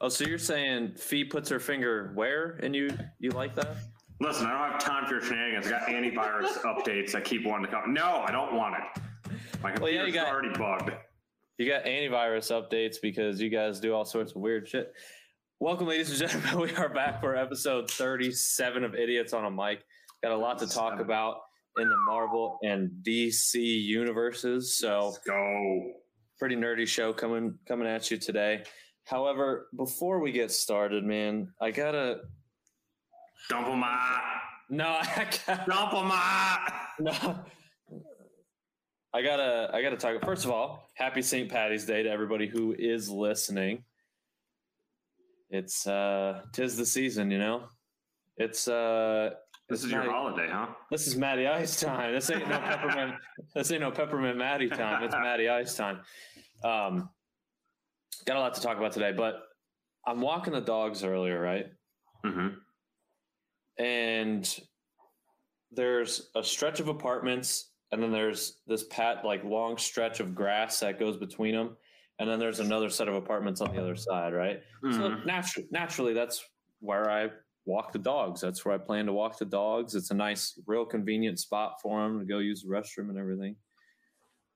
Oh, so you're saying Fee puts her finger where, and you like that? Listen, I don't have time for your shenanigans. I got antivirus updates. I keep wanting to come. No, I don't want it. My computer's already bugged. You got antivirus updates because you guys do all sorts of weird shit. Welcome, ladies and gentlemen. We are back for episode 37 of Idiots on a Mic. Got a lot to talk about in the Marvel and DC universes. So, let's go. Pretty nerdy show coming at you today. However, before we get started, man, I gotta dump them out. No, I gotta talk. First of all, happy St. Paddy's Day to everybody who is listening. It's 'tis the season, you know. It's this is Maddie, your holiday, huh? This is Matty Ice time. This ain't no peppermint. This ain't no peppermint Matty time. It's Matty Ice time. Got a lot to talk about today, but I'm walking the dogs earlier, right? Mm-hmm. And there's a stretch of apartments, and then there's this long stretch of grass that goes between them, and then there's another set of apartments on the other side, right? Mm-hmm. So naturally, that's where I walk the dogs. That's where I plan to walk the dogs. It's a nice, real convenient spot for them to go use the restroom and everything.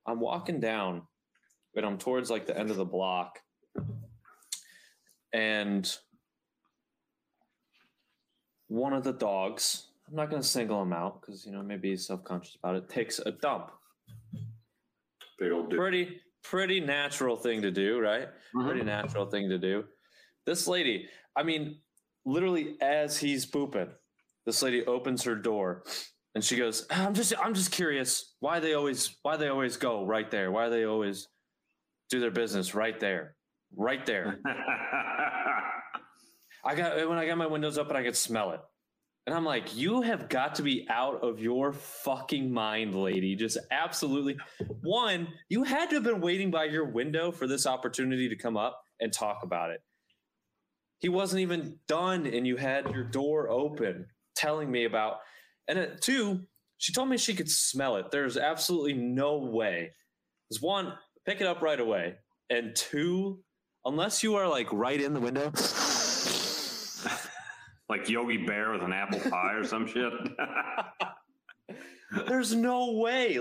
I'm walking down, but I'm towards the end of the block, and one of the dogs, I'm not going to single him out because, you know, maybe he's self-conscious about it, takes a dump. Big old dude. Pretty natural thing to do, right? Mm-hmm. Pretty natural thing to do. This lady, I mean, literally as he's pooping, this lady opens her door and she goes, I'm just curious why they always go right there. Why they always do their business right there. Right there. When I got my windows open, I could smell it. And I'm like, you have got to be out of your fucking mind, lady. Just absolutely. One, you had to have been waiting by your window for this opportunity to come up and talk about it. He wasn't even done, and you had your door open telling me about. And at two, she told me she could smell it. There's absolutely no way. Because one, pick it up right away. And two, unless you are right in the window. Like Yogi Bear with an apple pie or some shit. There's no way.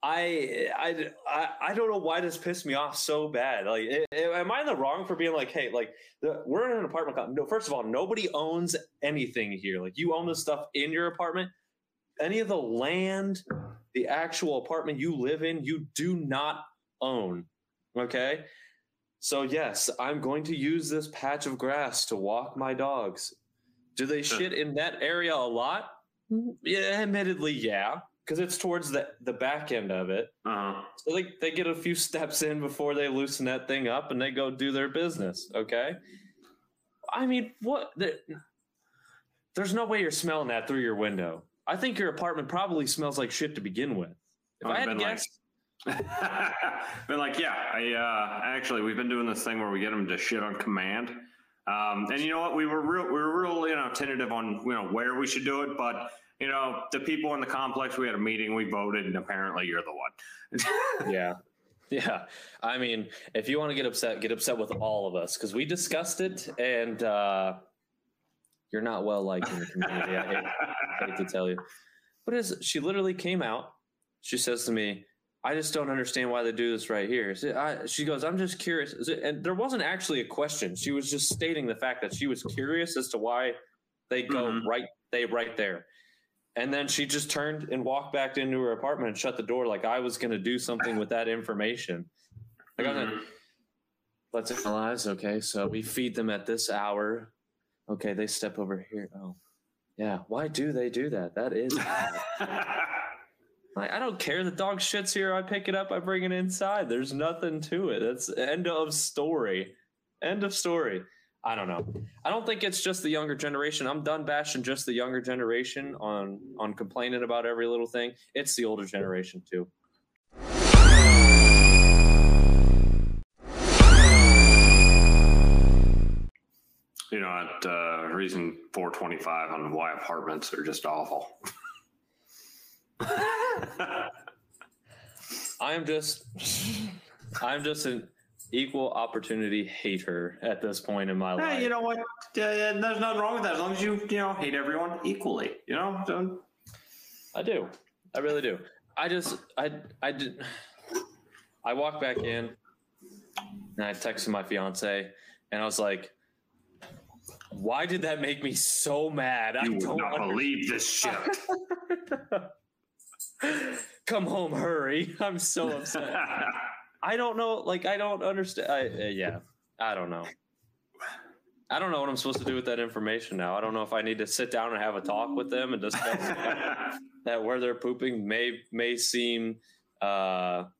I don't know why this pissed me off so bad. Am I in the wrong for being we're in an apartment? No, first of all, nobody owns anything here. You own the stuff in your apartment. Any of the land, the actual apartment you live in, you do not own. Okay. So, yes, I'm going to use this patch of grass to walk my dogs. Do they shit in that area a lot? Yeah, admittedly, yeah, because it's towards the back end of it. Uh-huh. So they get a few steps in before they loosen that thing up and they go do their business, okay? I mean, what? There's no way you're smelling that through your window. I think your apartment probably smells like shit to begin with. If I had to guess... Been actually we've been doing this thing where we get them to shit on command, and you know what, we were real tentative on where we should do it, but the people in the complex, we had a meeting, we voted, and apparently you're the one. yeah I mean, if you want to get upset with all of us, because we discussed it, and you're not well liked in the community. I hate to tell you, but she literally came out, she says to me, I just don't understand why they do this right here. She goes, I'm just curious. And there wasn't actually a question. She was just stating the fact that she was curious as to why they go mm-hmm. right there. And then she just turned and walked back into her apartment and shut the door like I was going to do something with that information. Mm-hmm. Let's analyze. Okay, so we feed them at this hour. Okay, they step over here. Oh, yeah. Why do they do that? That is I don't care. The dog shits here. I pick it up. I bring it inside. There's nothing to it. That's end of story. End of story. I don't know. I don't think it's just the younger generation. I'm done bashing just the younger generation on complaining about every little thing. It's the older generation, too. Reason 425 on why apartments are just awful. I'm just equal opportunity hater at this point in my life. You know what? There's nothing wrong with that as long as you hate everyone equally. You know, so. I do. I really do. I walked back in and I texted my fiance and I was like, why did that make me so mad? I would not believe this shit. Come home, hurry. I'm so upset. I don't know. Like, I don't understand. I don't know. I don't know what I'm supposed to do with that information now. I don't know if I need to sit down and have a talk with them and discuss that where they're pooping may seem as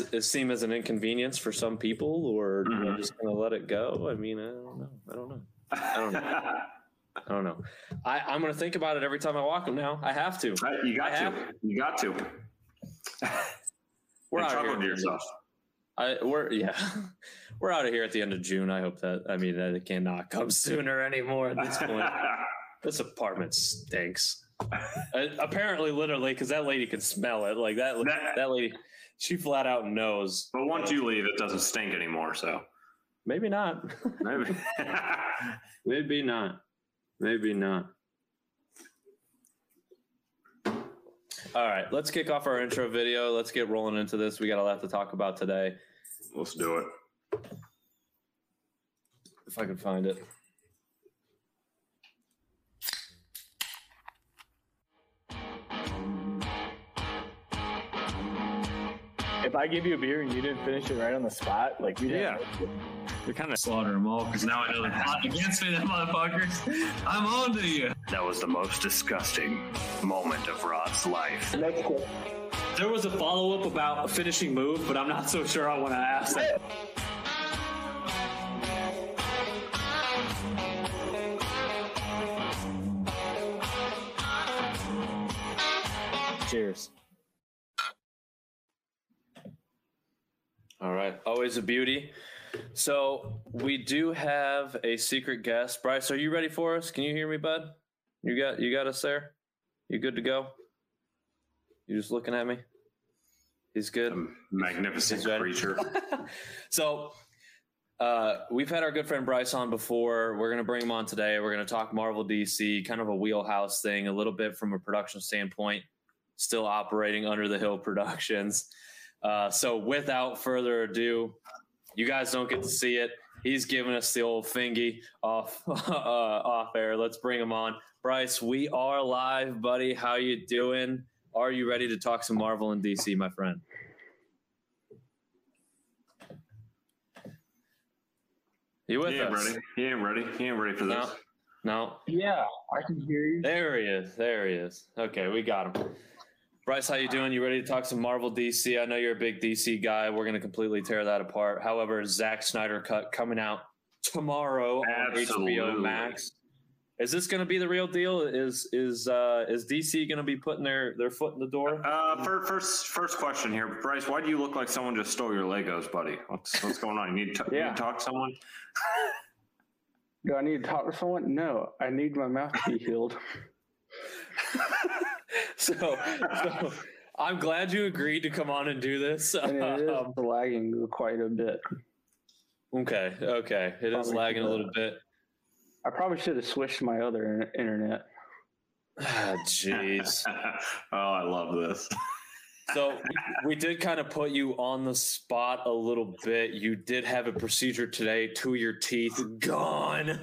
an inconvenience for some people, or mm-hmm. I'm just going to let it go. I mean, I don't know. I'm going to think about it every time I walk them now. I have to. Right, you got to. We're out here. Yourself. We're out of here at the end of June. I hope that it cannot come sooner anymore at this point. This apartment stinks. Apparently, literally, because that lady can smell it. Like that lady, she flat out knows. But once you leave, it doesn't stink anymore. So maybe not. Maybe not. All right, let's kick off our intro video. Let's get rolling into this. We got a lot to talk about today. Let's do it. If I can find it. If I give you a beer and you didn't finish it right on the spot, like you didn't. We kind of slaughter them all because now I know they're plotting against me, that motherfuckers. I'm on to you. That was the most disgusting moment of Rod's life. Next one. There was a follow-up about a finishing move, but I'm not so sure I want to ask that. Cheers. All right. Always a beauty. So we do have a secret guest. Bryce, are you ready for us? Can you hear me, bud? You got us there? You good to go? You just looking at me? He's good. A magnificent creature. So we've had our good friend Bryce on before. We're going to bring him on today. We're going to talk Marvel, DC, kind of a wheelhouse thing, a little bit from a production standpoint, still operating under the Hill Productions. So without further ado, you guys don't get to see it. He's giving us the old fingy off air. Let's bring him on. Bryce, we are live, buddy. How you doing? Are you ready to talk some Marvel and DC, my friend? You with us? He ain't ready for this. No. Yeah, I can hear you. There he is. Okay, we got him. Bryce, how you doing? You ready to talk some Marvel DC? I know you're a big DC guy. We're going to completely tear that apart. However, Zack Snyder cut coming out tomorrow on HBO Max. Is this going to be the real deal? Is DC going to be putting their foot in the door? First question here, Bryce. Why do you look like someone just stole your Legos, buddy? What's going on? You need to talk to someone? Do I need to talk to someone? No, I need my mouth to be healed. So I'm glad you agreed to come on and do this. And it is lagging quite a bit. Okay. It is lagging a little bit. I probably should have switched my other internet. Jeez. Oh, I love this. So we did kind of put you on the spot a little bit. You did have a procedure today to your teeth. Gone.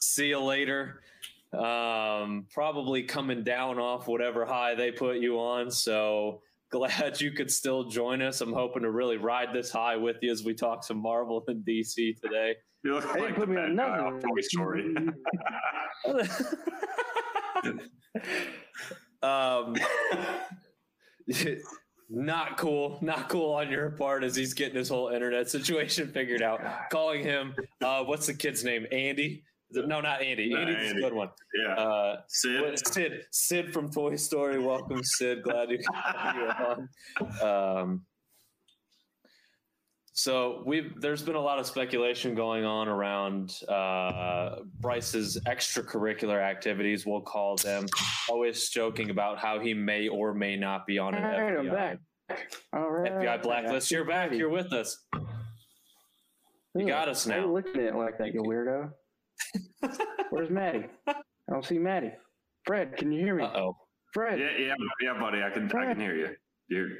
See you later. Probably coming down off whatever high they put you on. So glad you could still join us. I'm hoping to really ride this high with you as we talk some Marvel and DC today. You look like the bad guy off Toy Story. Not cool on your part as he's getting his whole internet situation figured out. Calling him, what's the kid's name? Andy? No, not Andy. Andy's a good one. Yeah. Sid from Toy Story. Welcome, Sid. Glad you are on. So there's been a lot of speculation going on around Bryce's extracurricular activities, we'll call them. Always joking about how he may or may not be on an FBI All right. FBI blacklist, you're back. You're with us. You got us now. I looked at it like that, you weirdo. Where's Maddie? I don't see Maddie. Fred, can you hear me? Uh-oh. Fred. Yeah, buddy. I can hear you. Dude.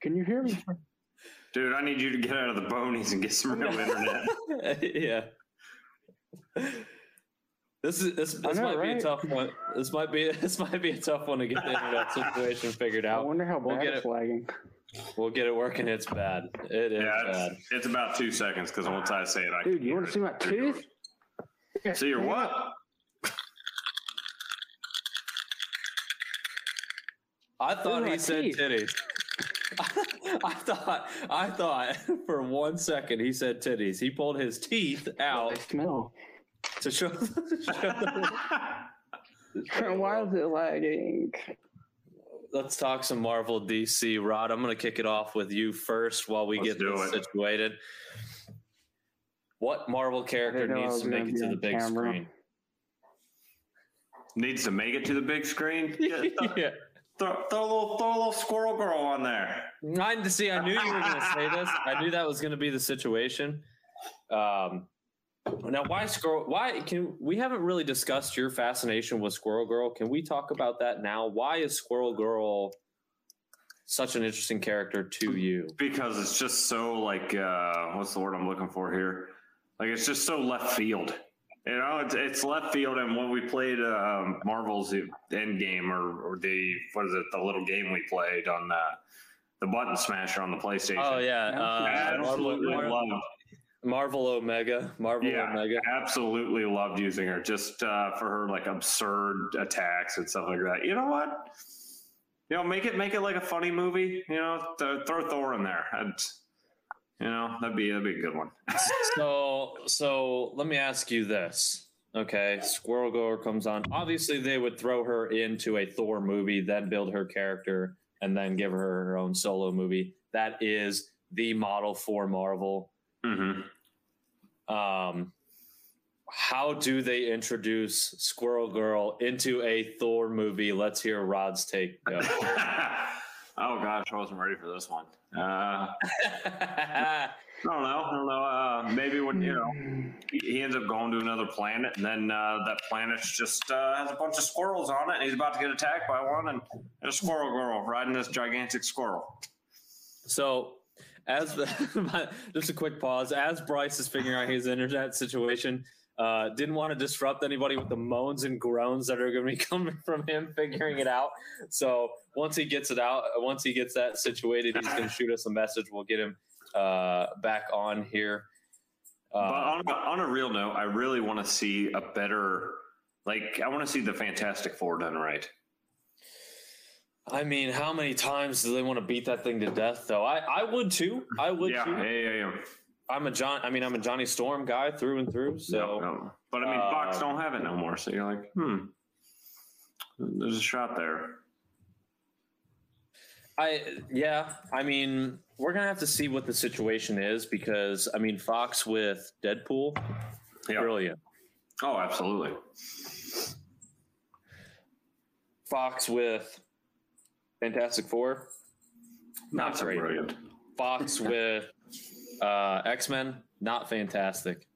Can you hear me? Dude, I need you to get out of the bonies and get some real internet. Yeah. This might be a tough one. This might be a tough one to get the internet situation figured out. I wonder how bad it's lagging. We'll get it working. It's bad. It is bad. It's about 2 seconds because once I say it, dude, you want to see my tooth? See your what? I thought he said titties. I thought for 1 second he said titties. He pulled his teeth out. They smell. To show why is it lagging? Let's talk some Marvel DC. Rod, I'm going to kick it off with you first while we get this situated. What Marvel character needs to make it to the big screen? Needs to make it to the big screen? Yeah. Throw a little Squirrel Girl on there. I knew you were going to say this. I knew that was going to be the situation. Now, why Squirrel? Why can we haven't really discussed your fascination with Squirrel Girl? Can we talk about that now? Why is Squirrel Girl such an interesting character to you? Because it's just so like what's the word I'm looking for here? Like it's just so left field. You know, it's left field. And when we played Marvel's Endgame or the the little game we played on the button smasher on the PlayStation. Oh yeah, absolutely love. Marvel Omega. Absolutely loved using her just for her like absurd attacks and stuff like that. You know what? You know, make it like a funny movie. You know, throw Thor in there. That'd be a good one. so let me ask you this. Okay, Squirrel Girl comes on. Obviously, they would throw her into a Thor movie, then build her character, and then give her own solo movie. That is the model for Marvel. Mm-hmm. How do they introduce Squirrel Girl into a Thor movie? Let's hear Rod's take. Go. Oh gosh, I wasn't ready for this one. I don't know. Maybe when he ends up going to another planet, and then that planet just has a bunch of squirrels on it, and he's about to get attacked by one, and there's Squirrel Girl riding this gigantic squirrel. So. Just a quick pause. As Bryce is figuring out his internet situation, didn't want to disrupt anybody with the moans and groans that are going to be coming from him figuring it out. So once he gets that situated, he's going to shoot us a message. We'll get him back on here. But on a real note, I really want to see a better, like I want to see the Fantastic Four done right. I mean, how many times do they want to beat that thing to death, though? I would too. Yeah. I'm a Johnny Storm guy through and through. So, no. But I mean, Fox don't have it no more. So you're like, there's a shot there. I mean, we're gonna have to see what the situation is because I mean, Fox with Deadpool, brilliant. Oh, absolutely. Fox with Fantastic Four, not so brilliant. Fox with X-Men, not fantastic.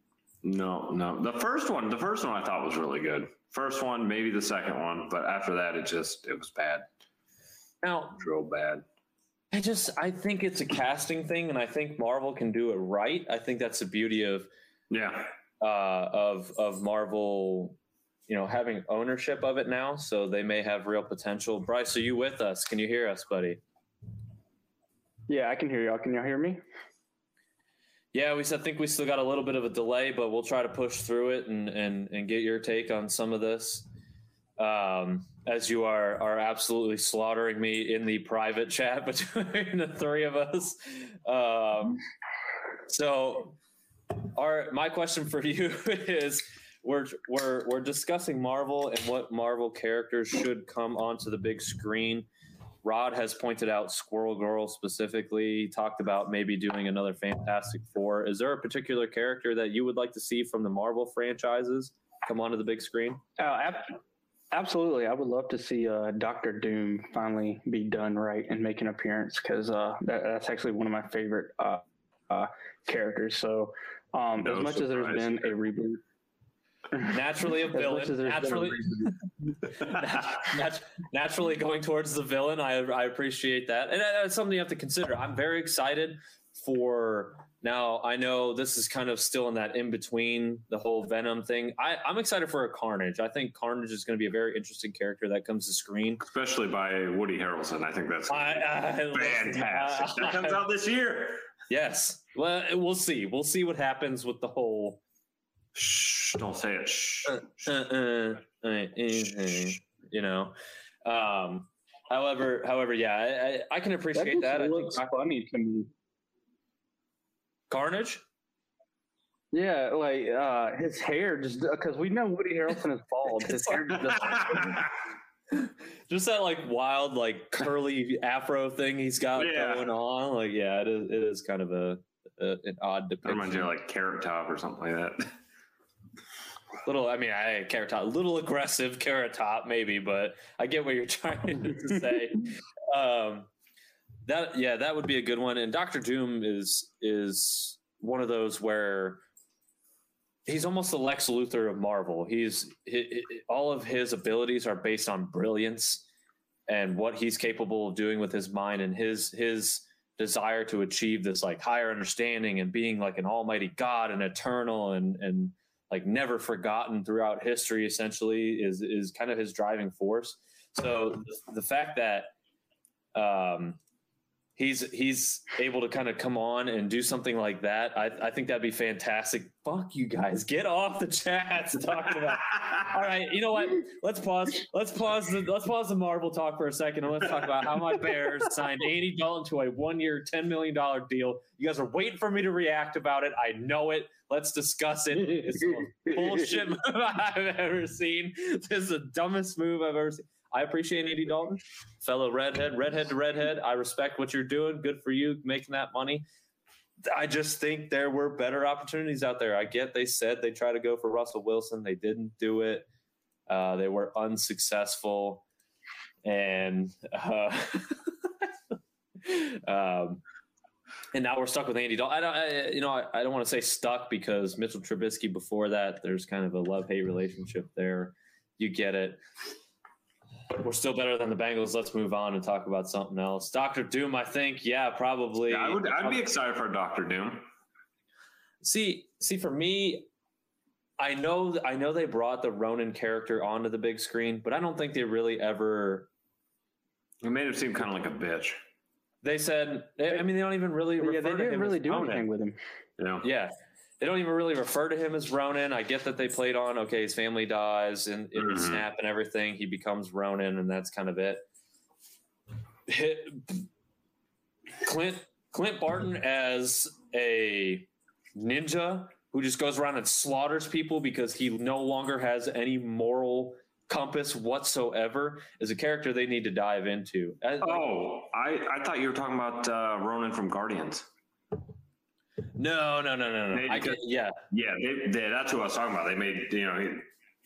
No. The first one I thought was really good. First one, maybe the second one, but after that, it was bad. Now, real bad. I think it's a casting thing, and I think Marvel can do it right. I think that's the beauty of Marvel. You know, having ownership of it now, so they may have real potential. Bryce, are you with us? Can you hear us, buddy? Yeah, I can hear y'all. Can y'all hear me? Yeah, I think we still got a little bit of a delay, but we'll try to push through it and get your take on some of this. As you are absolutely slaughtering me in the private chat between the three of us. So, my question for you is. We're discussing Marvel and what Marvel characters should come onto the big screen. Rod has pointed out Squirrel Girl specifically. He talked about maybe doing another Fantastic Four. Is there a particular character that you would like to see from the Marvel franchises come onto the big screen? Oh, Absolutely. I would love to see Dr. Doom finally be done right and make an appearance, because that's actually one of my favorite characters. So as much as there's been a reboot. Naturally a villain. Naturally going towards the villain. I appreciate that. And that's something you have to consider. I'm very excited for... Now, I know this is kind of still in that in-between, the whole Venom thing. I'm excited for a Carnage. I think Carnage is going to be a very interesting character that comes to screen. Especially by Woody Harrelson. I think that's fantastic. That comes out this year. Yes. Well, we'll see. We'll see what happens with the whole... Shh, don't say it. Shh. You know. However, yeah, I can appreciate that. That looks funny to me. Carnage? Yeah, like his hair, just because we know Woody Harrelson is bald. His hair just that like wild, like curly afro thing he's got going on. Like, yeah, it is kind of an odd depiction. It reminds you of like Carrot Top or something like that. Carrot Top, little aggressive Carrot Top maybe, but I get what you're trying to say. That would be a good one. And Dr. Doom is one of those where he's almost the Lex Luthor of Marvel. All of his abilities are based on brilliance and what he's capable of doing with his mind and his desire to achieve this like higher understanding and being like an almighty God and eternal and like never forgotten throughout history. Essentially, is kind of his driving force. So the fact that he's able to kind of come on and do something like that, I think that'd be fantastic. Fuck you guys, get off the chats talking about. All right, you know what? Let's pause the Marvel talk for a second, and let's talk about how my Bears signed Andy Dalton to a 1-year, $10 million deal. You guys are waiting for me to react about it. I know it. Let's discuss it. It's the most bullshit move I've ever seen. This is the dumbest move I've ever seen. I appreciate Andy Dalton, fellow redhead to redhead. I respect what you're doing. Good for you making that money. I just think there were better opportunities out there. I get they said they tried to go for Russell Wilson. They didn't do it. They were unsuccessful. And and now we're stuck with Andy Dalton. I don't want to say stuck, because Mitchell Trubisky before that, there's kind of a love-hate relationship there. You get it. But we're still better than the Bengals. Let's move on and talk about something else. Dr. Doom, I think. Yeah, probably. Yeah, I'd be excited for Dr. Doom. See, for me, I know they brought the Ronin character onto the big screen, but I don't think they really ever. It made him seem kind of like a bitch. They said, they don't even really. Yeah, they didn't really do anything with him. Yeah. They don't even really refer to him as Ronin. I get that they played on, okay, his family dies in the snap and everything. He becomes Ronin, and that's kind of it. Clint Barton as a ninja who just goes around and slaughters people because he no longer has any moral compass whatsoever is a character they need to dive into. I thought you were talking about Ronin from Guardians. No. That's who I was talking about. They made,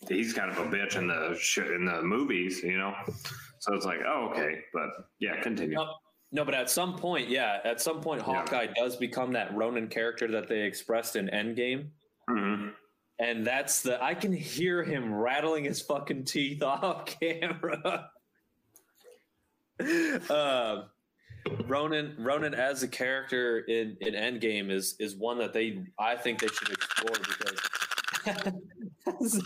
he's kind of a bitch in the movies, So it's like, oh, okay, but yeah, continue. No, but at some point, Hawkeye does become that Ronin character that they expressed in Endgame, and that's I can hear him rattling his fucking teeth off camera. Ronin as a character in Endgame is one that I think they should explore, because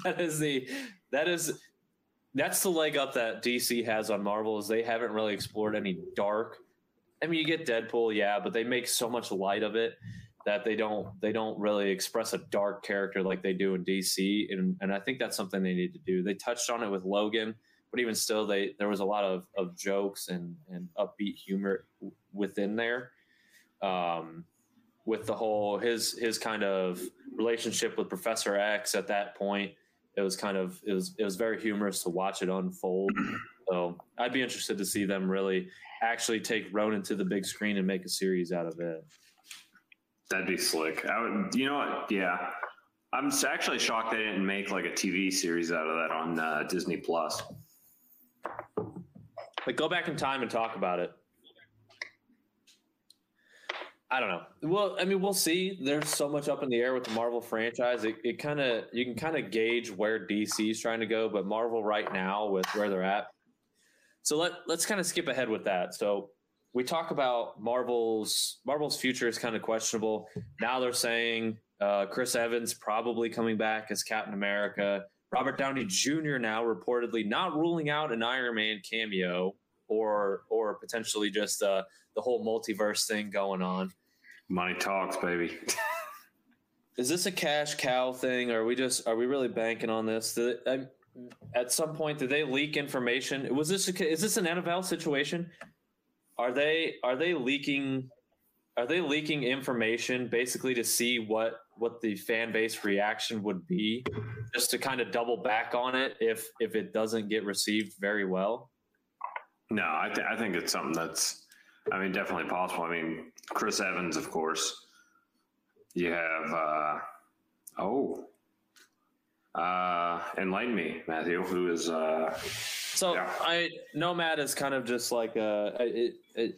that's the leg up that DC has on Marvel, is they haven't really explored any dark. I mean, you get Deadpool, yeah, but they make so much light of it that they don't really express a dark character like they do in DC, and I think that's something they need to do. They touched on it with Logan. But even still, there was a lot of jokes and upbeat humor within there, with the whole his kind of relationship with Professor X at that point. It was very humorous to watch it unfold. So I'd be interested to see them really actually take Ronin to the big screen and make a series out of it. That'd be slick. I would, you know what? Yeah. I'm actually shocked they didn't make like a TV series out of that on Disney Plus. Like, go back in time and talk about it. I don't know. Well, I mean, we'll see. There's so much up in the air with the Marvel franchise. It kind of, you can kind of gauge where DC is trying to go, but Marvel right now with where they're at. So let's kind of skip ahead with that. So we talk about Marvel's future is kind of questionable. Now they're saying Chris Evans probably coming back as Captain America. Robert Downey Jr. now reportedly not ruling out an Iron Man cameo. Or potentially just the whole multiverse thing going on. Money talks, baby. Is this a cash cow thing? Or are we really banking on this? At some point, did they leak information? Is this an NFL situation? Are they leaking information basically to see what the fan base reaction would be, just to kind of double back on it if it doesn't get received very well? No, I think it's something that's, I mean, definitely possible. I mean, Chris Evans, of course. You have, enlighten me, Matthew, who is... Nomad is kind of just like,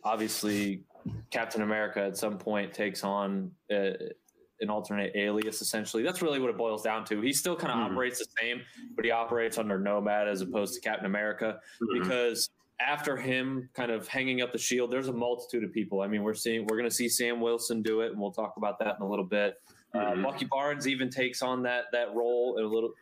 obviously, Captain America at some point takes on an alternate alias, essentially. That's really what it boils down to. He still kind of operates the same, but he operates under Nomad as opposed to Captain America because... After him kind of hanging up the shield, there's a multitude of people. I mean, we're going to see Sam Wilson do it, and we'll talk about that in a little bit. Bucky Barnes even takes on that role in a little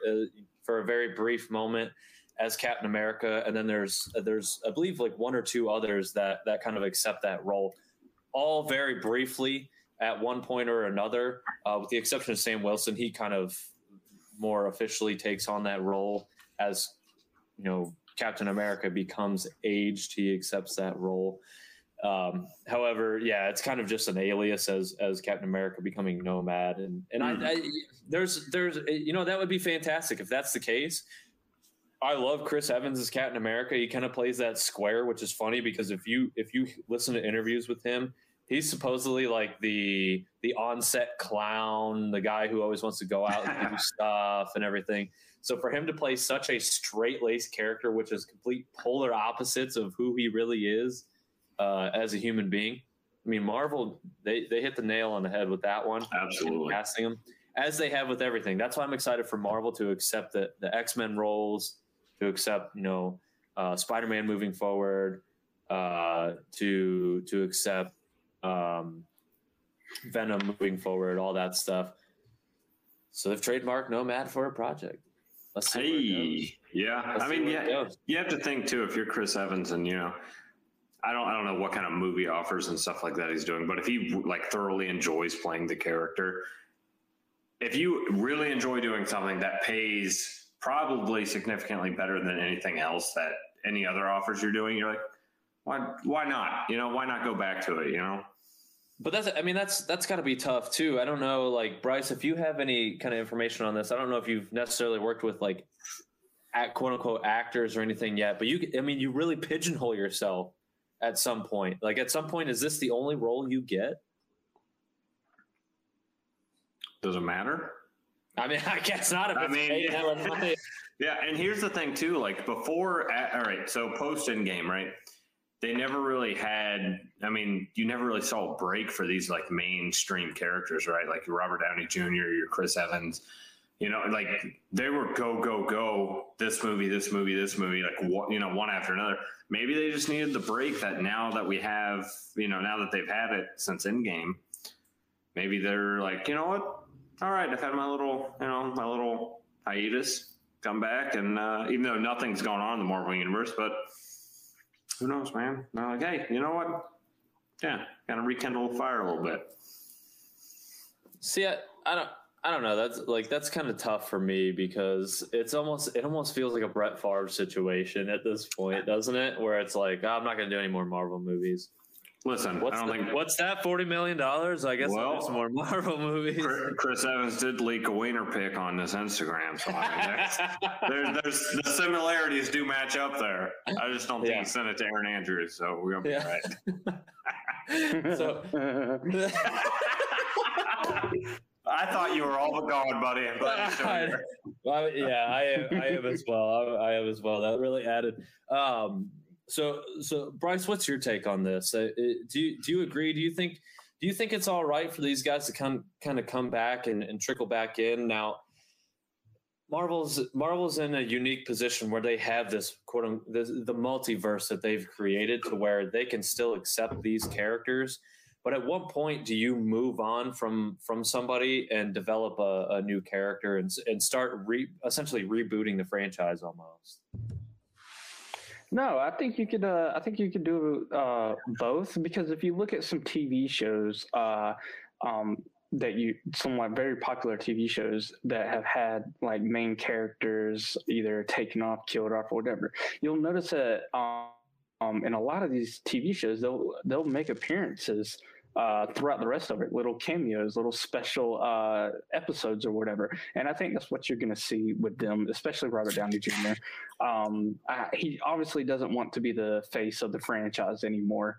for a very brief moment as Captain America, and then there's I believe like one or two others that kind of accept that role, all very briefly at one point or another. With the exception of Sam Wilson, he kind of more officially takes on that role as, you know, Captain America becomes aged. He accepts that role. However, yeah, it's kind of just an alias as Captain America becoming Nomad. And I there's, you know, that would be fantastic if that's the case. I love Chris Evans as Captain America. He kind of plays that square, which is funny because if you listen to interviews with him, he's supposedly like the on-set clown, the guy who always wants to go out and do stuff and everything. So for him to play such a straight-laced character, which is complete polar opposites of who he really is as a human being, I mean, Marvel, they hit the nail on the head with that one. Absolutely. Casting him, as they have with everything. That's why I'm excited for Marvel to accept the X-Men roles, to accept, you know, Spider-Man moving forward, to accept... Venom moving forward, all that stuff. So they've trademarked Nomad for a project. Let's see. Hey, yeah. Let's, I mean, yeah, you have to think too, if you're Chris Evans and, you know, I don't know what kind of movie offers and stuff like that he's doing, but if he like thoroughly enjoys playing the character, if you really enjoy doing something that pays probably significantly better than anything else that any other offers you're doing, you're like, Why not? You know, why not go back to it, you know? But that's got to be tough too. I don't know, like, Bryce, if you have any kind of information on this. I don't know if you've necessarily worked with like quote unquote actors or anything yet, but you really pigeonhole yourself at some point. Like, at some point, is this the only role you get? Does it matter? I mean, I guess not. Yeah. Yeah, and here's the thing too, like before, all right, so post Endgame, right? They never really had, I mean, you never really saw a break for these like mainstream characters, right? Like your Robert Downey Jr., your Chris Evans, you know, like they were go, this movie, like, you know, one after another. Maybe they just needed the break that now that we have, you know, now that they've had it since Endgame, maybe they're like, you know what? All right, I've had my little hiatus, come back. And even though nothing's going on in the Marvel Universe, but... Who knows, man? They're like, hey, you know what? Yeah, gotta rekindle the fire a little bit. See, I don't know. That's kind of tough for me because it almost feels like a Brett Favre situation at this point, doesn't it? Where it's like, oh, I'm not gonna do any more Marvel movies. Listen, what's that $40 million? I guess I'll do some more Marvel movies. Chris Evans did leak a wiener pic on his Instagram, so I mean, there's the similarities do match up there. I just don't think he sent it to Aaron Andrews, so we're gonna be all right. I thought you were all all going, buddy. I'm glad you're still here. Well, yeah, I am as well. I am as well. That really added. So Bryce, what's your take on this? Do you agree? Do you think it's all right for these guys to kind of come back and trickle back in? Now, Marvel's in a unique position where they have this the multiverse that they've created to where they can still accept these characters. But at what point do you move on from somebody and develop a new character and start essentially rebooting the franchise almost? No, I think you could. I think you could do both, because if you look at some TV shows very popular TV shows that have had like main characters either taken off, killed off, or whatever, you'll notice that in a lot of these TV shows they'll make appearances throughout the rest of it, little cameos, little special episodes or whatever. And I think that's what you're going to see with them, especially Robert Downey Jr. He obviously doesn't want to be the face of the franchise anymore.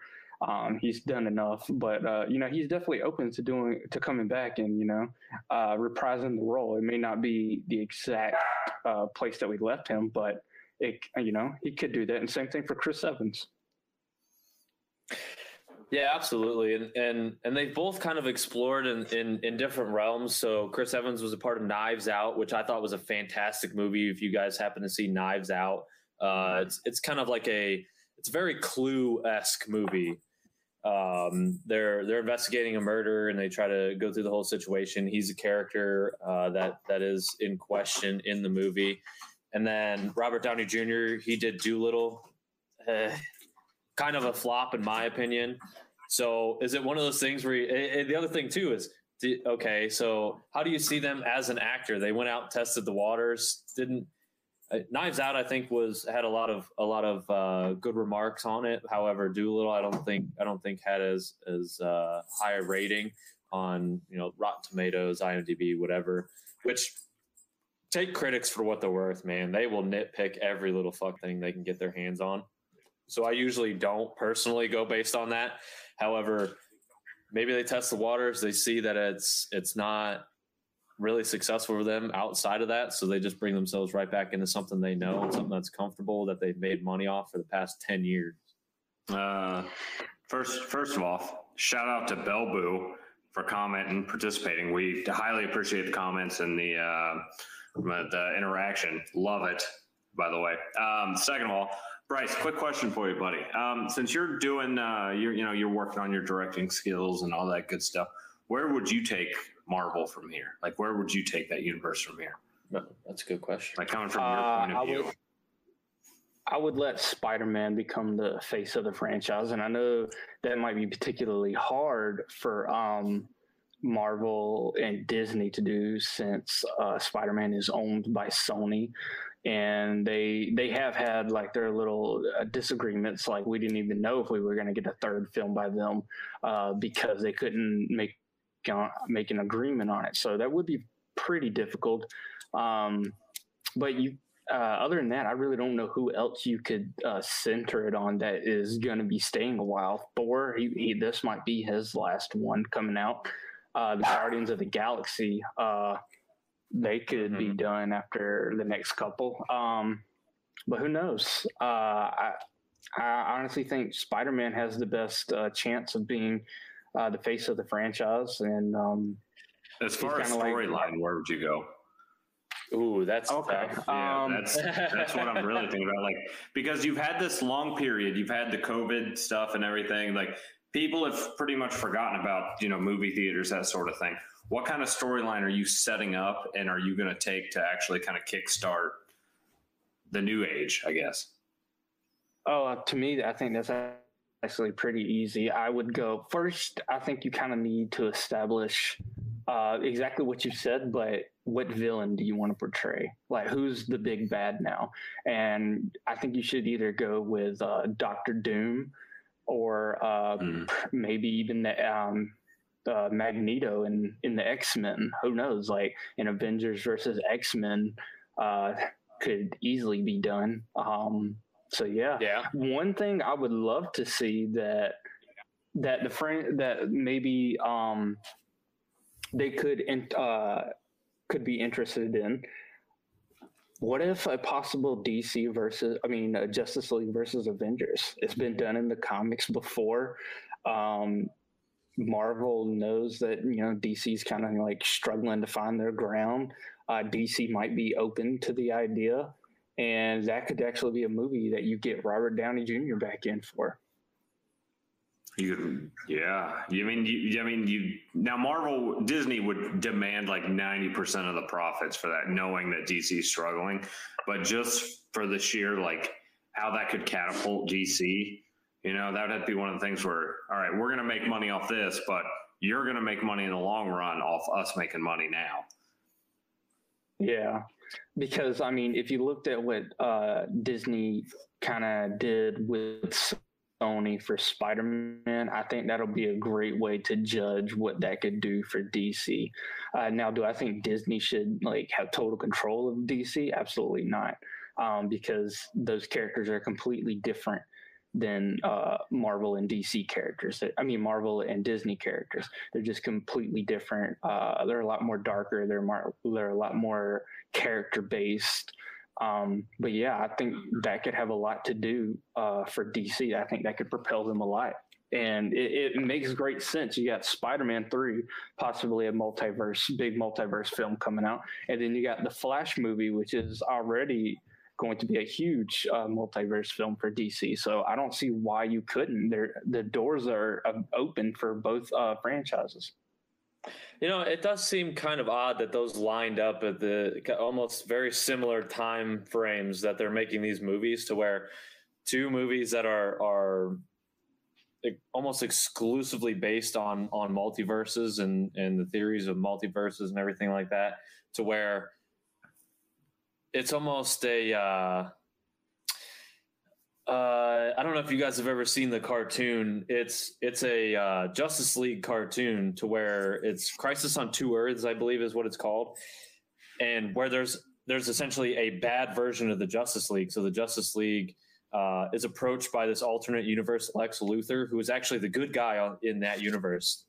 He's done enough, but he's definitely open to coming back and reprising the role. It may not be the exact place that we left him, but he could do that. And same thing for Chris Evans. Yeah, absolutely. And they've both kind of explored in different realms. So Chris Evans was a part of Knives Out, which I thought was a fantastic movie. If you guys happen to see Knives Out, it's kind of like it's a very Clue-esque movie. They're investigating a murder and they try to go through the whole situation. He's a character that is in question in the movie. And then Robert Downey Jr., he did Doolittle. Kind of a flop, in my opinion. So is it one of those things where the other thing too is, okay, so how do you see them as an actor? They went out, tested the waters, didn't Knives Out, I think had a lot of good remarks on it. However, Doolittle, I don't think had as high a rating on, Rotten Tomatoes, IMDb, whatever, which take critics for what they're worth, man. They will nitpick every little fuck thing they can get their hands on. So I usually don't personally go based on that. However, maybe they test the waters. They see that it's not really successful for them outside of that. So they just bring themselves right back into something they know and something that's comfortable that they've made money off for the past 10 years. First of all, shout out to Belbu for commenting and participating. We highly appreciate the comments and the interaction. Love it, by the way. Second of all, Bryce, quick question for you, buddy. Since you're doing, you're working on your directing skills and all that good stuff, where would you take Marvel from here? Like, where would you take that universe from here? That's a good question. Like, coming from your point of view. I would let Spider-Man become the face of the franchise, and I know that might be particularly hard for Marvel and Disney to do, since Spider-Man is owned by Sony. And they have had like their little disagreements. Like, we didn't even know if we were going to get a third film by them because they couldn't make an agreement on it. So that would be pretty difficult. But other than that, I really don't know who else you could center it on that is going to be staying a while. Thor, this might be his last one coming out. The Guardians of the Galaxy. They could be done after the next couple. But who knows? I honestly think Spider-Man has the best chance of being the face of the franchise. And as far as storyline, where would you go? Ooh, that's okay. Yeah, that's what I'm really thinking about. Like, because you've had this long period, you've had the COVID stuff and everything. Like, people have pretty much forgotten about, movie theaters, that sort of thing. What kind of storyline are you setting up, and are you going to take to actually kind of kickstart the new age, I guess? Oh, to me, I think that's actually pretty easy. I would go first. I think you kind of need to establish exactly what you said, but what villain do you want to portray? Like, who's the big bad now? And I think you should either go with Dr. Doom or maybe even Magneto in the X-Men. Who knows? Like, an Avengers versus X-Men could easily be done. So yeah. One thing I would love to see that maybe they could could be interested in. What if a possible DC versus, Justice League versus Avengers? It's been done in the comics before. Marvel knows that, DC's kind of like struggling to find their ground. DC might be open to the idea, and that could actually be a movie that you get Robert Downey Jr. back in for. Now Marvel, Disney would demand like 90% of the profits for that, knowing that DC's struggling, but just for the sheer, like how that could catapult DC, that would have to be one of the things where, all right, we're going to make money off this, but you're going to make money in the long run off us making money now. Yeah. Because if you looked at what Disney kind of did with Sony for Spider-Man, I think that'll be a great way to judge what that could do for DC. Now, do I think Disney should have total control of DC? Absolutely not, because those characters are completely different than Marvel and DC characters. Marvel and Disney characters. They're just completely different. They're a lot more darker. They're a lot more character based. But yeah, I think that could have a lot to do for DC. I think that could propel them a lot. And it makes great sense. You got Spider-Man 3, possibly a big multiverse film coming out. And then you got the Flash movie, which is already going to be a huge multiverse film for DC. So I don't see why you couldn't. The doors are open for both franchises. It does seem kind of odd that those lined up at the almost very similar time frames that they're making these movies, to where two movies that are almost exclusively based on multiverses and the theories of multiverses and everything like that, to where it's almost a I don't know if you guys have ever seen the cartoon. It's a Justice League cartoon, to where it's Crisis on Two Earths, I believe is what it's called. And where there's essentially a bad version of the Justice League. So the Justice League is approached by this alternate universe, Lex Luthor, who is actually the good guy in that universe.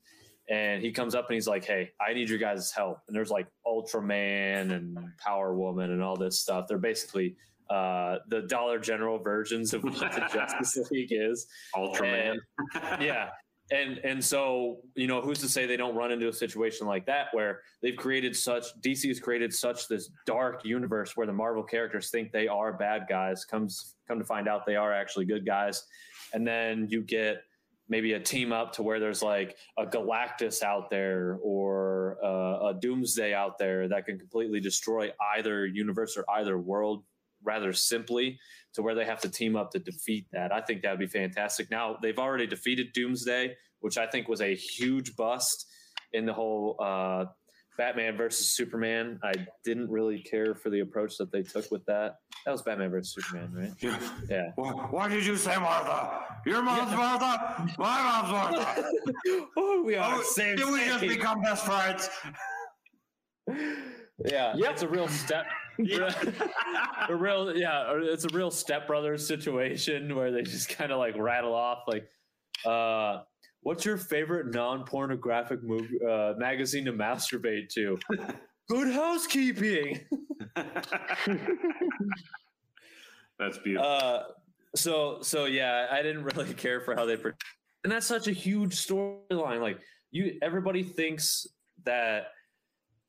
And he comes up and he's like, hey, I need your guys' help. And there's like Ultraman and Power Woman and all this stuff. They're basically the Dollar General versions of what the Justice League is. Ultraman. And, yeah. And so, who's to say they don't run into a situation like that, where they've created DC's created such this dark universe where the Marvel characters think they are bad guys, come to find out they are actually good guys. And then you get maybe a team up to where there's like a Galactus out there or a Doomsday out there that can completely destroy either universe or either world, rather simply, to where they have to team up to defeat that. I think that'd be fantastic. Now, they've already defeated Doomsday, which I think was a huge bust in the whole Batman versus Superman. I didn't really care for the approach that they took with that. That was Batman versus Superman, right? Yeah. Yeah. Why did you say Martha? Your mom's Martha? My mom's Martha? Oh, we are same. Did we just become best friends? Yeah, yep. It's a real step. It's a real stepbrother situation where they just kind of like rattle off like, "What's your favorite non-pornographic movie magazine to masturbate to?" Good Housekeeping. That's beautiful. So yeah, I didn't really care for how they, and that's such a huge storyline. Like everybody thinks that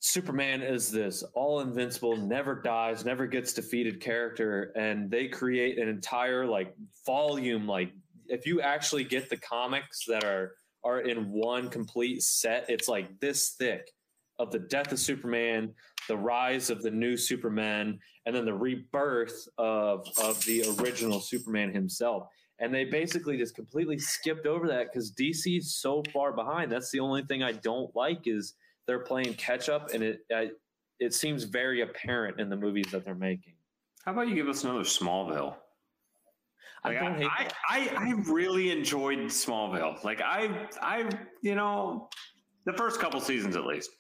Superman is this all invincible, never dies, never gets defeated character, and they create an entire like volume. Like if you actually get the comics that are in one complete set, it's like this thick of the death of Superman, the rise of the new Superman, and then the rebirth of the original Superman himself. And they basically just completely skipped over that because DC is so far behind. That's the only thing I don't like, is they're playing catch up, and it seems very apparent in the movies that they're making. How about you give us another Smallville? I really enjoyed Smallville. Like the first couple seasons at least.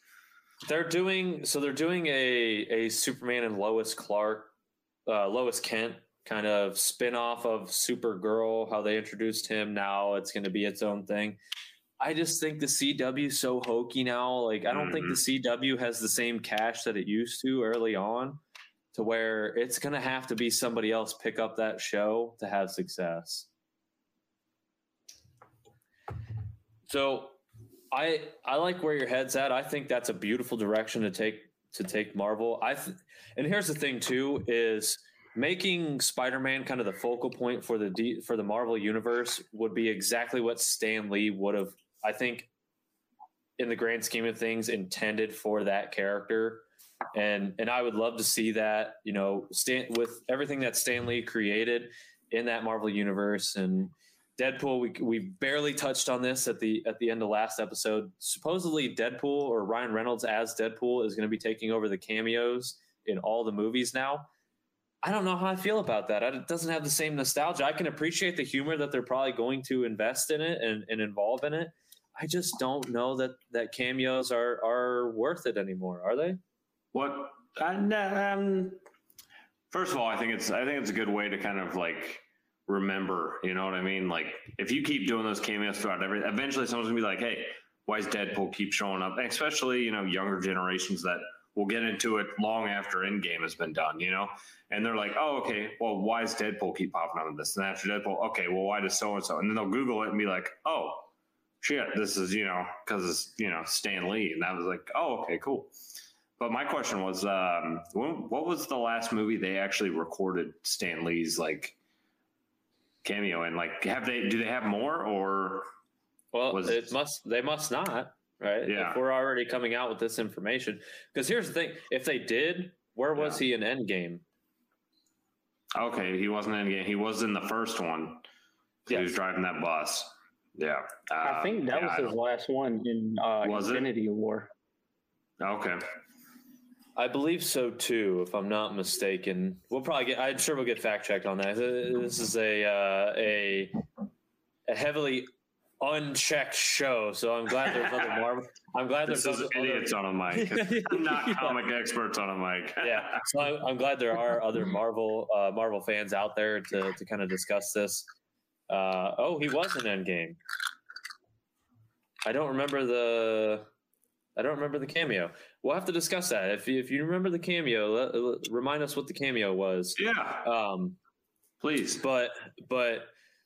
They're doing a Superman and Lois Kent kind of spin off of Supergirl, how they introduced him. Now it's going to be its own thing. I just think the CW is so hokey now. Like, I don't think the CW has the same cash that it used to early on, to where it's going to have to be somebody else pick up that show to have success. So I like where your head's at. I think that's a beautiful direction to take Marvel. And here's the thing too, is making Spider-Man kind of the focal point for the Marvel universe would be exactly what Stan Lee would have, I think, in the grand scheme of things, intended for that character. And I would love to see that, you know, with everything that Stan Lee created in that Marvel universe. And Deadpool, we barely touched on this at the end of last episode. Supposedly Deadpool, or Ryan Reynolds as Deadpool, is going to be taking over the cameos in all the movies now. I don't know how I feel about that. It doesn't have the same nostalgia. I can appreciate the humor that they're probably going to invest in it and involve in it. I just don't know that cameos are worth it anymore. Are they? What? First of all, I think it's a good way to kind of like remember, you know what I mean? Like, if you keep doing those cameos throughout everything, eventually someone's gonna be like, hey, why is Deadpool keep showing up? And especially, you know, younger generations that will get into it long after Endgame has been done, you know? And they're like, oh, okay, well, why is Deadpool keep popping on this? And after Deadpool, okay, well, why does so-and-so? And then they'll Google it and be like, oh, shit, this is, you know, because it's, you know, Stan Lee. And I was like, oh, okay, cool. But my question was, what was the last movie they actually recorded Stan Lee's, like, cameo in? Like, do they have more, or? Well, they must not, right? Yeah. If we're already coming out with this information. Because here's the thing, if they did, where was he in Endgame? Okay, he wasn't in Endgame. He was in the first one. Yes. He was driving that bus. Yeah. I think that was his last one in Infinity War. Okay. I believe so too, if I'm not mistaken. I'm sure we'll get fact checked on that. This is a heavily unchecked show, so I'm glad there's other Marvel. I'm glad there's idiots on a mic. I'm not comic experts on a mic. Yeah, so I'm glad there are other Marvel fans out there to kind of discuss this. He was in Endgame. I don't remember the cameo. We'll have to discuss that. If you remember the cameo, remind us what the cameo was. Yeah. Please. But.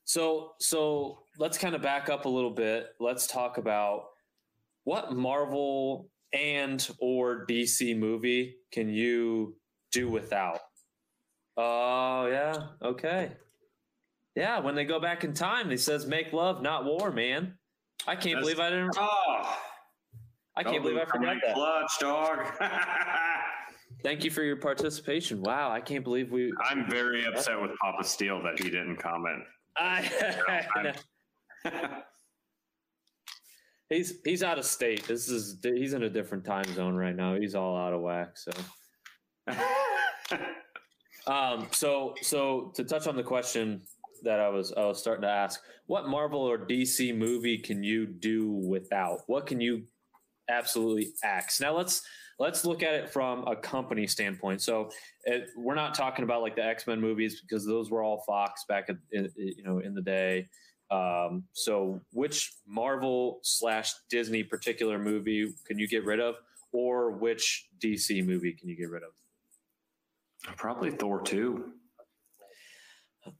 So let's kind of back up a little bit. Let's talk about what Marvel and or DC movie can you do without? Oh, yeah. Okay. Yeah, when they go back in time, he says, make love, not war, man. I can't believe I forgot that. Clutch, dog. Thank you for your participation. Wow, I can't believe we... I'm very upset with Papa Steele that he didn't comment. He's out of state. He's in a different time zone right now. He's all out of whack. So, so to touch on the question that I was starting to ask, what Marvel or DC movie can you do without? What can you absolutely axe? Now let's look at it from a company standpoint. So we're not talking about like the X-Men movies, because those were all Fox back in the day. So which Marvel / Disney particular movie can you get rid of, or which DC movie can you get rid of? Probably Thor 2.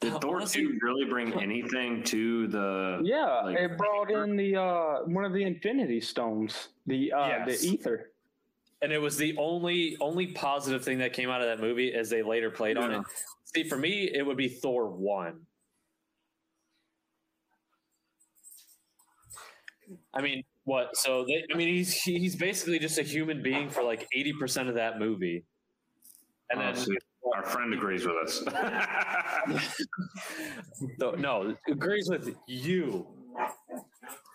Did Thor 2 really bring anything to the... Yeah, like, it brought in the one of the Infinity Stones, the ether. And it was the only positive thing that came out of that movie, as they later played on it. See, for me, it would be Thor 1. I mean, what? So, he's basically just a human being for like 80% of that movie. And honestly, then our friend agrees with us. No, agrees with you.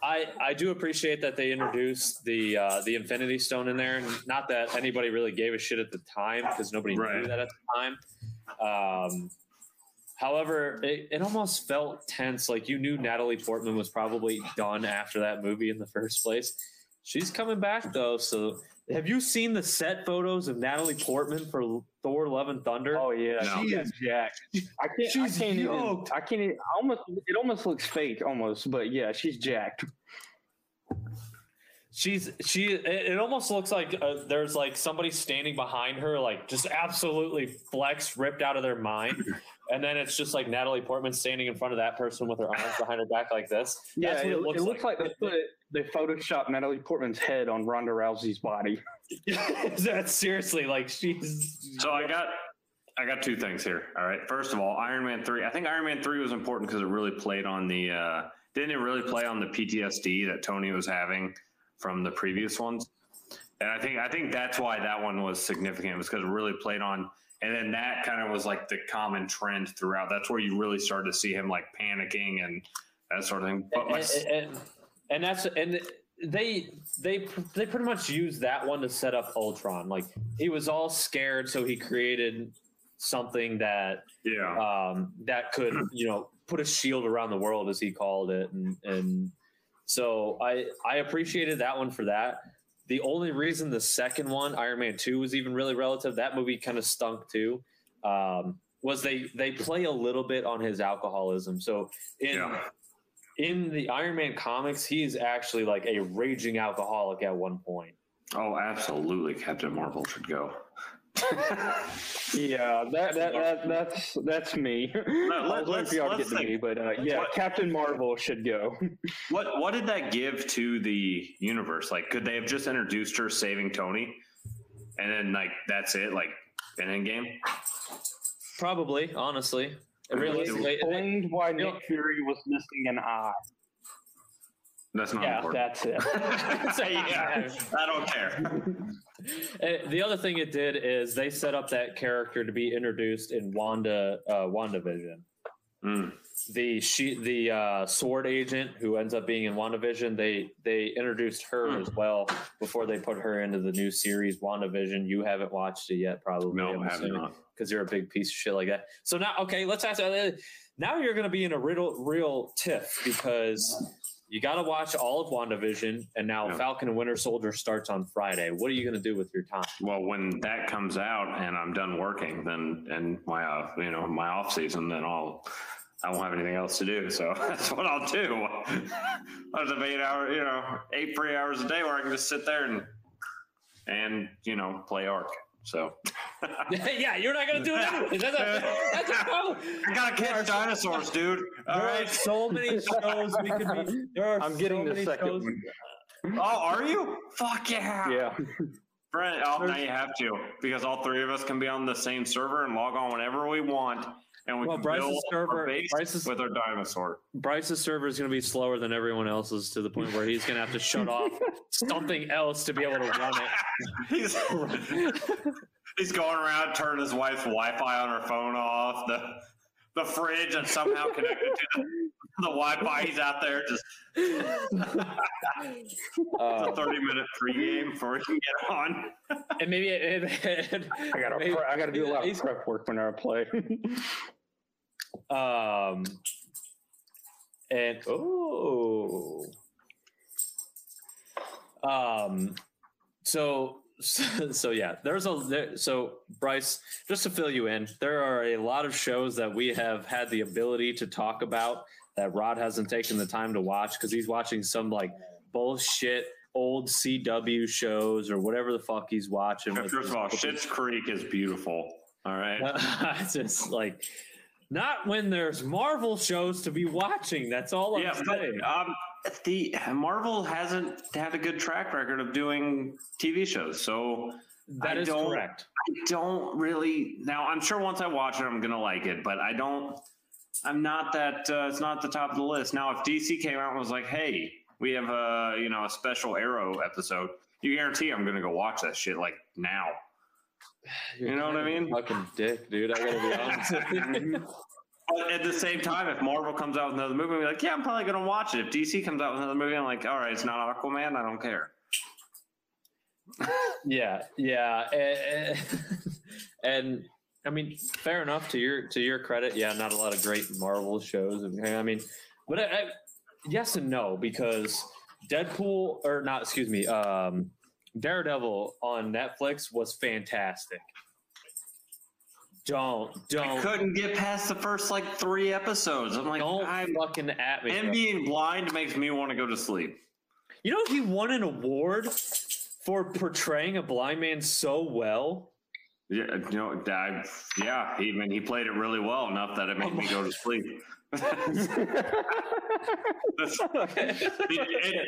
I do appreciate that they introduced the Infinity Stone in there. Not that anybody really gave a shit at the time, because nobody knew that at the time. However, it almost felt tense. Like, you knew Natalie Portman was probably done after that movie in the first place. She's coming back, though. So have you seen the set photos of Natalie Portman for Thor: Love and Thunder? Oh, yeah. No. She is jacked. I can't even. It almost looks fake, but yeah, she's jacked. It almost looks like there's like somebody standing behind her, like just absolutely flexed, ripped out of their mind, and then it's just like Natalie Portman standing in front of that person with her arms behind her back like this. Yeah, it looks like they photoshopped Natalie Portman's head on Ronda Rousey's body. That's seriously like she's. So I got two things here. All right, first of all, Iron Man 3. I think Iron Man 3 was important because it really played on the didn't it really play on the PTSD that Tony was having from the previous ones. And I think that's why that one was significant, was because it really played on, and then that kind of was like the common trend throughout. That's where you really started to see him like panicking and that sort of thing. But they pretty much used that one to set up Ultron. Like he was all scared, so he created something that that could, you know, put a shield around the world, as he called it, and so I appreciated that one for that. The only reason the second one, Iron Man 2, was even really relative, that movie kind of stunk too, was they play a little bit on his alcoholism. So in the Iron Man comics, he's actually like a raging alcoholic at one point. Oh, absolutely. Captain Marvel should go. that's me. Captain Marvel should go. What did that give to the universe? Like, could they have just introduced her saving Tony, and then like that's it, like an Endgame? Probably, honestly. Explained why Nick Fury was missing an eye. That's not important. That's it. So, I don't care. The other thing it did is they set up that character to be introduced in WandaVision. Mm. The sword agent who ends up being in WandaVision, they introduced her as well before they put her into the new series WandaVision. You haven't watched it yet, probably. No, I have not. Because you're a big piece of shit like that. So now, okay, let's ask. Now you're going to be in a real tiff, because you got to watch all of WandaVision, and now Falcon and Winter Soldier starts on Friday. What are you going to do with your time? Well, when that comes out and I'm done working, then and my my off season, then I won't have anything else to do. So that's what I'll do. I'll have 8 hours, 8 free hours a day where I can just sit there and play Ark. So you're not gonna do it anyway. That's a problem. I gotta catch dinosaurs, dude. All right. Are so many shows we could be. I'm getting the second one. Oh, are you? Fuck yeah. Yeah. Brent, now you have to, because all three of us can be on the same server and log on whenever we want, and we can build our base with our dinosaur. Bryce's server is going to be slower than everyone else's, to the point where he's going to have to shut off something else to be able to run it. He's going around turning his wife's Wi-Fi on her phone off, the fridge, and somehow connected to the Wi-Fi. He's out there just a 30-minute pregame before he can get on. And maybe I gotta do a lot of prep work when I play. So Bryce, just to fill you in, there are a lot of shows that we have had the ability to talk about that Rod hasn't taken the time to watch because he's watching some like bullshit old CW shows or whatever the fuck he's watching. First of all, Schitt's Creek is beautiful. All right, it's just like, not when there's Marvel shows to be watching. That's all I'm saying. The Marvel hasn't had a good track record of doing TV shows, so that is correct. I don't really. Now, I'm sure once I watch it, I'm gonna like it, but I don't. I'm not that. It's not at the top of the list. Now, if DC came out and was like, "Hey, we have a special Arrow episode," you guarantee I'm gonna go watch that shit like now. You know what I mean? Fucking dick, dude. I gotta be honest with you. But at the same time, if Marvel comes out with another movie, I'm like, yeah, I'm probably gonna watch it. If DC comes out with another movie, I'm like, all right, it's not Aquaman, I don't care. And I mean, fair enough, to your credit. Yeah, not a lot of great Marvel shows. I mean, but yes and no, because Daredevil on Netflix was fantastic. I couldn't get past the first like 3 episodes. I'm like, don't fucking at me. And being blind makes me want to go to sleep. You know, he won an award for portraying a blind man so well. Yeah, you know, yeah, he played it really well enough that it made me go to sleep.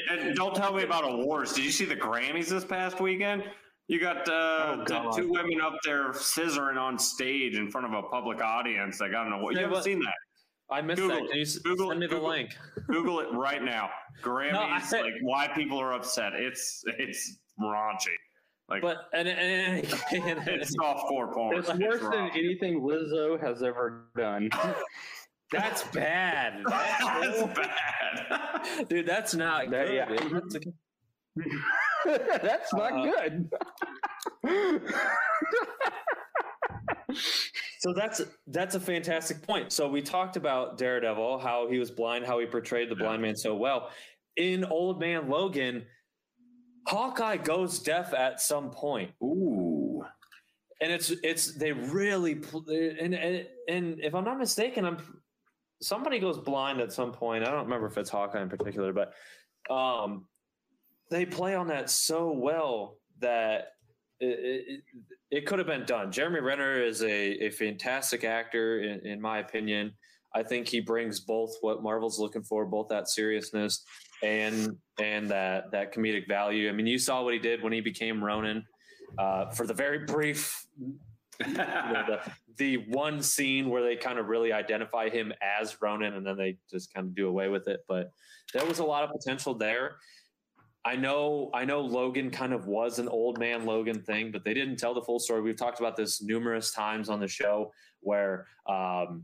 And don't tell me about awards. Did you see the Grammys this past weekend? You got the two women up there scissoring on stage in front of a public audience. Like, I don't know what you haven't seen that. I missed Google that. Can you send me the link? Google it right now. Grammys, like why people are upset. It's raunchy. Like, but and it's softcore porn. It's worse than anything Lizzo has ever done. That's bad. That's bad, dude. That's not good. Yeah. That's not good. So that's a fantastic point. So we talked about Daredevil, how he was blind, how he portrayed the blind man so well. In Old Man Logan, Hawkeye goes deaf at some point. Ooh, and it's they really and if I'm not mistaken, somebody goes blind at some point. I don't remember if it's Hawkeye in particular, but they play on that so well that. It could have been done. Jeremy Renner is a fantastic actor, in my opinion. I think he brings both what Marvel's looking for, both that seriousness and that comedic value. I mean, you saw what he did when he became Ronin for the very brief, the one scene where they kind of really identify him as Ronin, and then they just kind of do away with it. But there was a lot of potential there. I know Logan kind of was an Old Man Logan thing, but they didn't tell the full story. We've talked about this numerous times on the show where Old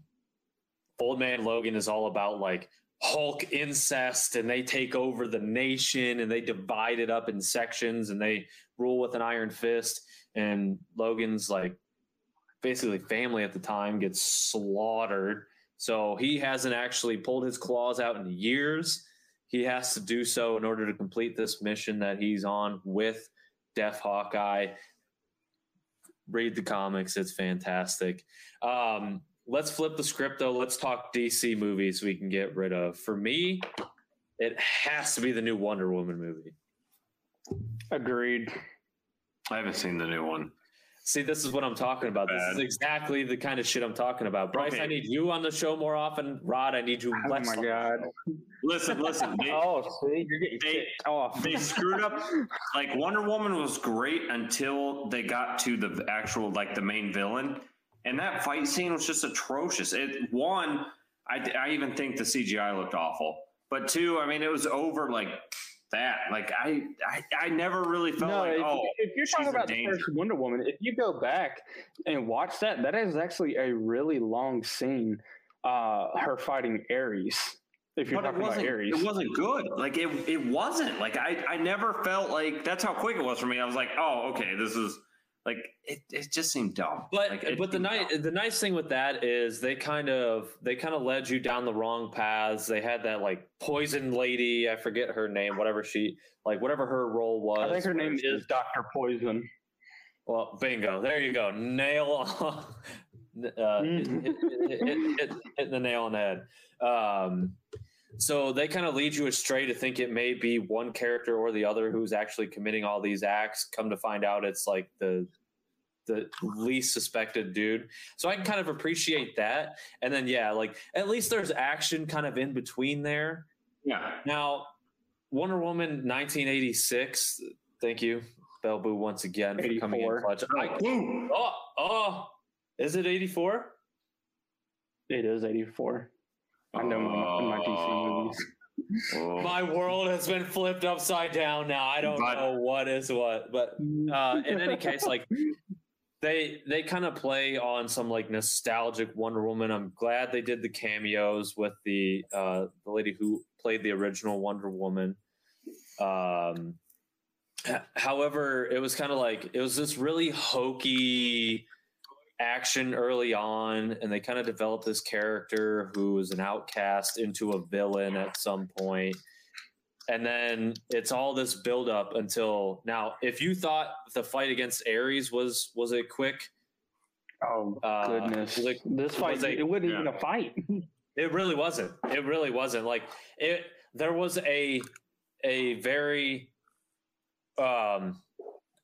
Man Logan is all about like Hulk incest, and they take over the nation and they divide it up in sections and they rule with an iron fist. And Logan's like basically family at the time gets slaughtered. So he hasn't actually pulled his claws out in years. He has to do so in order to complete this mission that he's on with Deaf Hawkeye. Read the comics. It's fantastic. Let's flip the script, though. Let's talk DC movies we can get rid of. For me, it has to be the new Wonder Woman movie. Agreed. I haven't seen the new one. See, this is what I'm talking about. This is exactly the kind of shit I'm talking about. Bryce, okay. I need you on the show more often. Rod, I need you less. Oh, my God. Listen. They, see? You're getting kicked off. They screwed up. Like, Wonder Woman was great until they got to the actual, like, the main villain. And that fight scene was just atrocious. I even think the CGI looked awful. But, two, I mean, it was over, like... that like I never really felt if you're talking about the first Wonder Woman, if you go back and watch that is actually a really long scene, her fighting Ares. If you're talking about Ares, it wasn't good. Like it wasn't like I never felt like that's how quick it was for me. I was like, oh, okay, this is like it just seemed dumb. But like, the nice thing with that is they kind of led you down the wrong paths. They had that like poison lady, I forget her name, whatever her role was. I think her name is Dr. Poison. Well, bingo. There you go. Nail on hitting the nail on the head. So they kind of lead you astray to think it may be one character or the other who's actually committing all these acts. Come to find out, it's like the least suspected dude. So I can kind of appreciate that. And then, yeah, like at least there's action kind of in between there. Yeah. Now, Wonder Woman 1986. Thank you, Bell Boo, once again for coming in clutch. Is it 84? It is 84. I know my DC movies. My world has been flipped upside down now. I don't know what is what, but in any case, like they kind of play on some like nostalgic Wonder Woman. I'm glad they did the cameos with the lady who played the original Wonder Woman. However, it was kind of like it was this really hokey action early on, and they kind of developed this character who is an outcast into a villain at some point. And then it's all this build up until now. If you thought the fight against Ares was a quick, goodness, like, this fight it wasn't even a fight. It really wasn't. Like there was a a very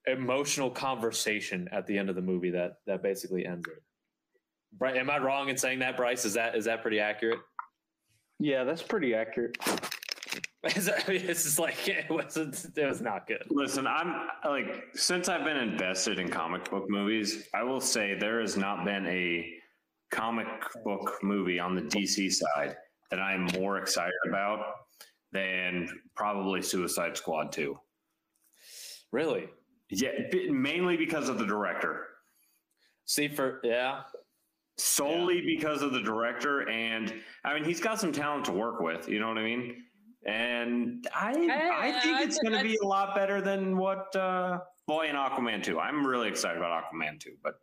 emotional conversation at the end of the movie that basically ends it. Right? Am I wrong in saying that, Bryce? Is that pretty accurate? Yeah, that's pretty accurate. It's just like it was not good. Listen, I'm like, since I've been invested in comic book movies, I will say there has not been a comic book movie on the DC side that I'm more excited about than probably Suicide Squad 2. Really? Yeah, mainly because of the director. Because of the director, and I mean, he's got some talent to work with. You know what I mean? And I think it's going to be a lot better than what Boy and Aquaman 2. I'm really excited about Aquaman 2, but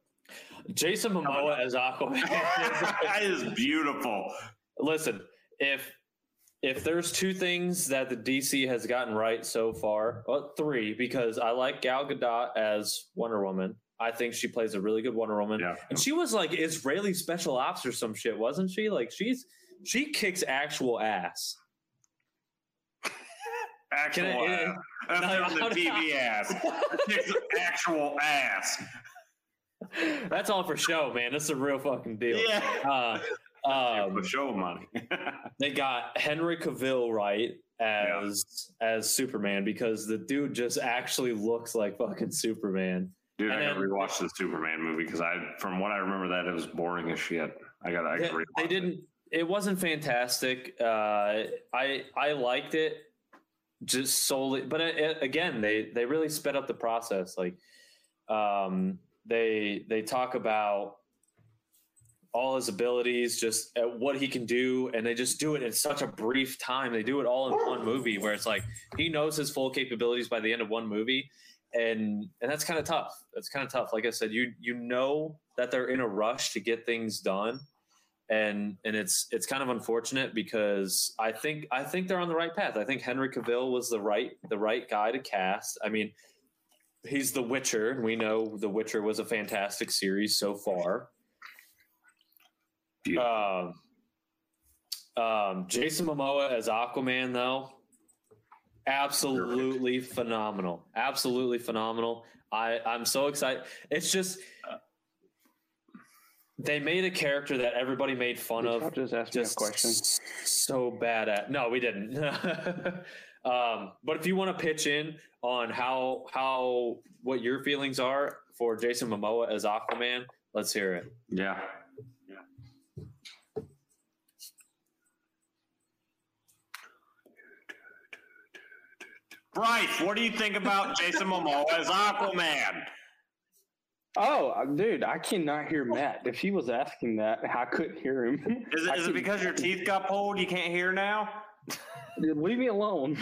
Jason Momoa as Aquaman that is beautiful. Listen, if there's two things that the DC has gotten right so far, well, three, because I like Gal Gadot as Wonder Woman. I think she plays a really good Wonder Woman, and she was like Israeli special ops or some shit, wasn't she? Like she kicks actual ass. Actual ass. That's on the TV ass. Actual ass. That's all for show, man. That's a real fucking deal. Yeah. For show money. They got Henry Cavill right as Superman, because the dude just actually looks like fucking Superman. Dude, I gotta rewatch the Superman movie because from what I remember, that it was boring as shit. I gotta agree. It wasn't fantastic. I liked it. Just solely, but again, they really sped up the process. Like, they talk about all his abilities, just at what he can do, and they just do it in such a brief time. They do it all in one movie, where it's like he knows his full capabilities by the end of one movie, and that's kind of tough. Like I said, you know that they're in a rush to get things done, and it's kind of unfortunate, because I think they're on the right path. I think Henry Cavill was the right guy to cast. I mean, he's The Witcher. We know The Witcher was a fantastic series so far. Jason Momoa as Aquaman, though, absolutely phenomenal. I'm so excited. It's just... They made a character that everybody made fun of. Just ask me a question. So bad at. No, we didn't. But if you want to pitch in on how what your feelings are for Jason Momoa as Aquaman, let's hear it. Yeah. Bryce, what do you think about Jason Momoa as Aquaman? Oh, dude, I cannot hear Matt. If he was asking that, I couldn't hear him. Is it because your teeth got pulled? You can't hear now? Dude, leave me alone.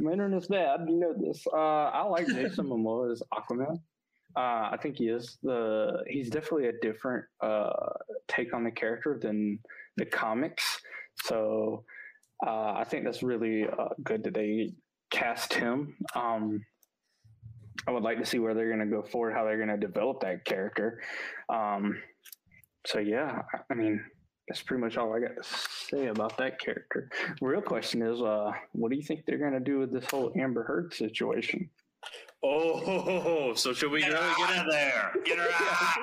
My internet's bad. You know this. I like Jason Momoa as Aquaman. I think he is. He's definitely a different take on the character than the comics. So I think that's really good that they cast him. I would like to see where they're going to go forward, how they're going to develop that character. So, yeah, I mean, that's pretty much all I got to say about that character. Real question is, what do you think they're going to do with this whole Amber Heard situation? Oh, so should we really get out of there? Get her out!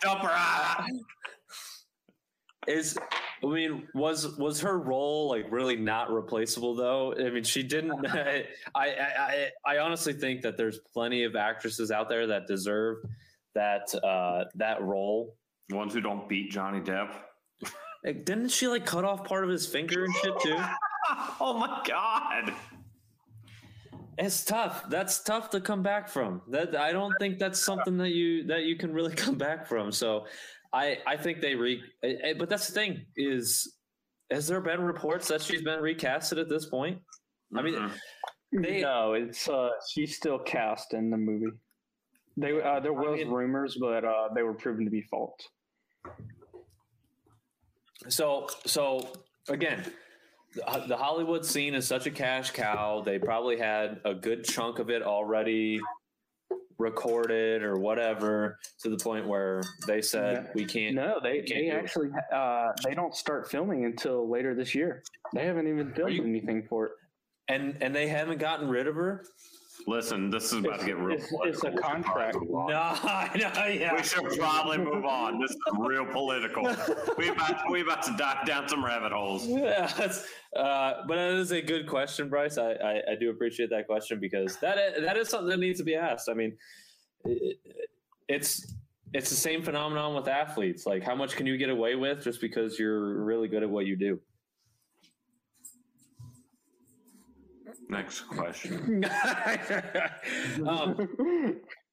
Dump her out! Was her role like really not replaceable though? I mean, she didn't. I honestly think that there's plenty of actresses out there that deserve that role. The ones who don't beat Johnny Depp. Like, didn't she like cut off part of his finger and shit too? Oh my god, it's tough. That's tough to come back from. That I don't think that's something that you can really come back from. So. I think but that's the thing is, has there been reports that she's been recasted at this point? I mean, no, it's she's still cast in the movie. There was rumors, but they were proven to be false. So again, the Hollywood scene is such a cash cow. They probably had a good chunk of it already recorded or whatever, to the point where they said we can't. No, they actually they don't start filming until later this year. They haven't even filmed anything for it. And they haven't gotten rid of her. Listen, this is about to get real. It's a contract. No, yeah. We should probably move on. This is real political. we about to dive down some rabbit holes. Yes. But that is a good question, Bryce. I do appreciate that question because that is something that needs to be asked. I mean, it's the same phenomenon with athletes. Like, how much can you get away with just because you're really good at what you do? Next question.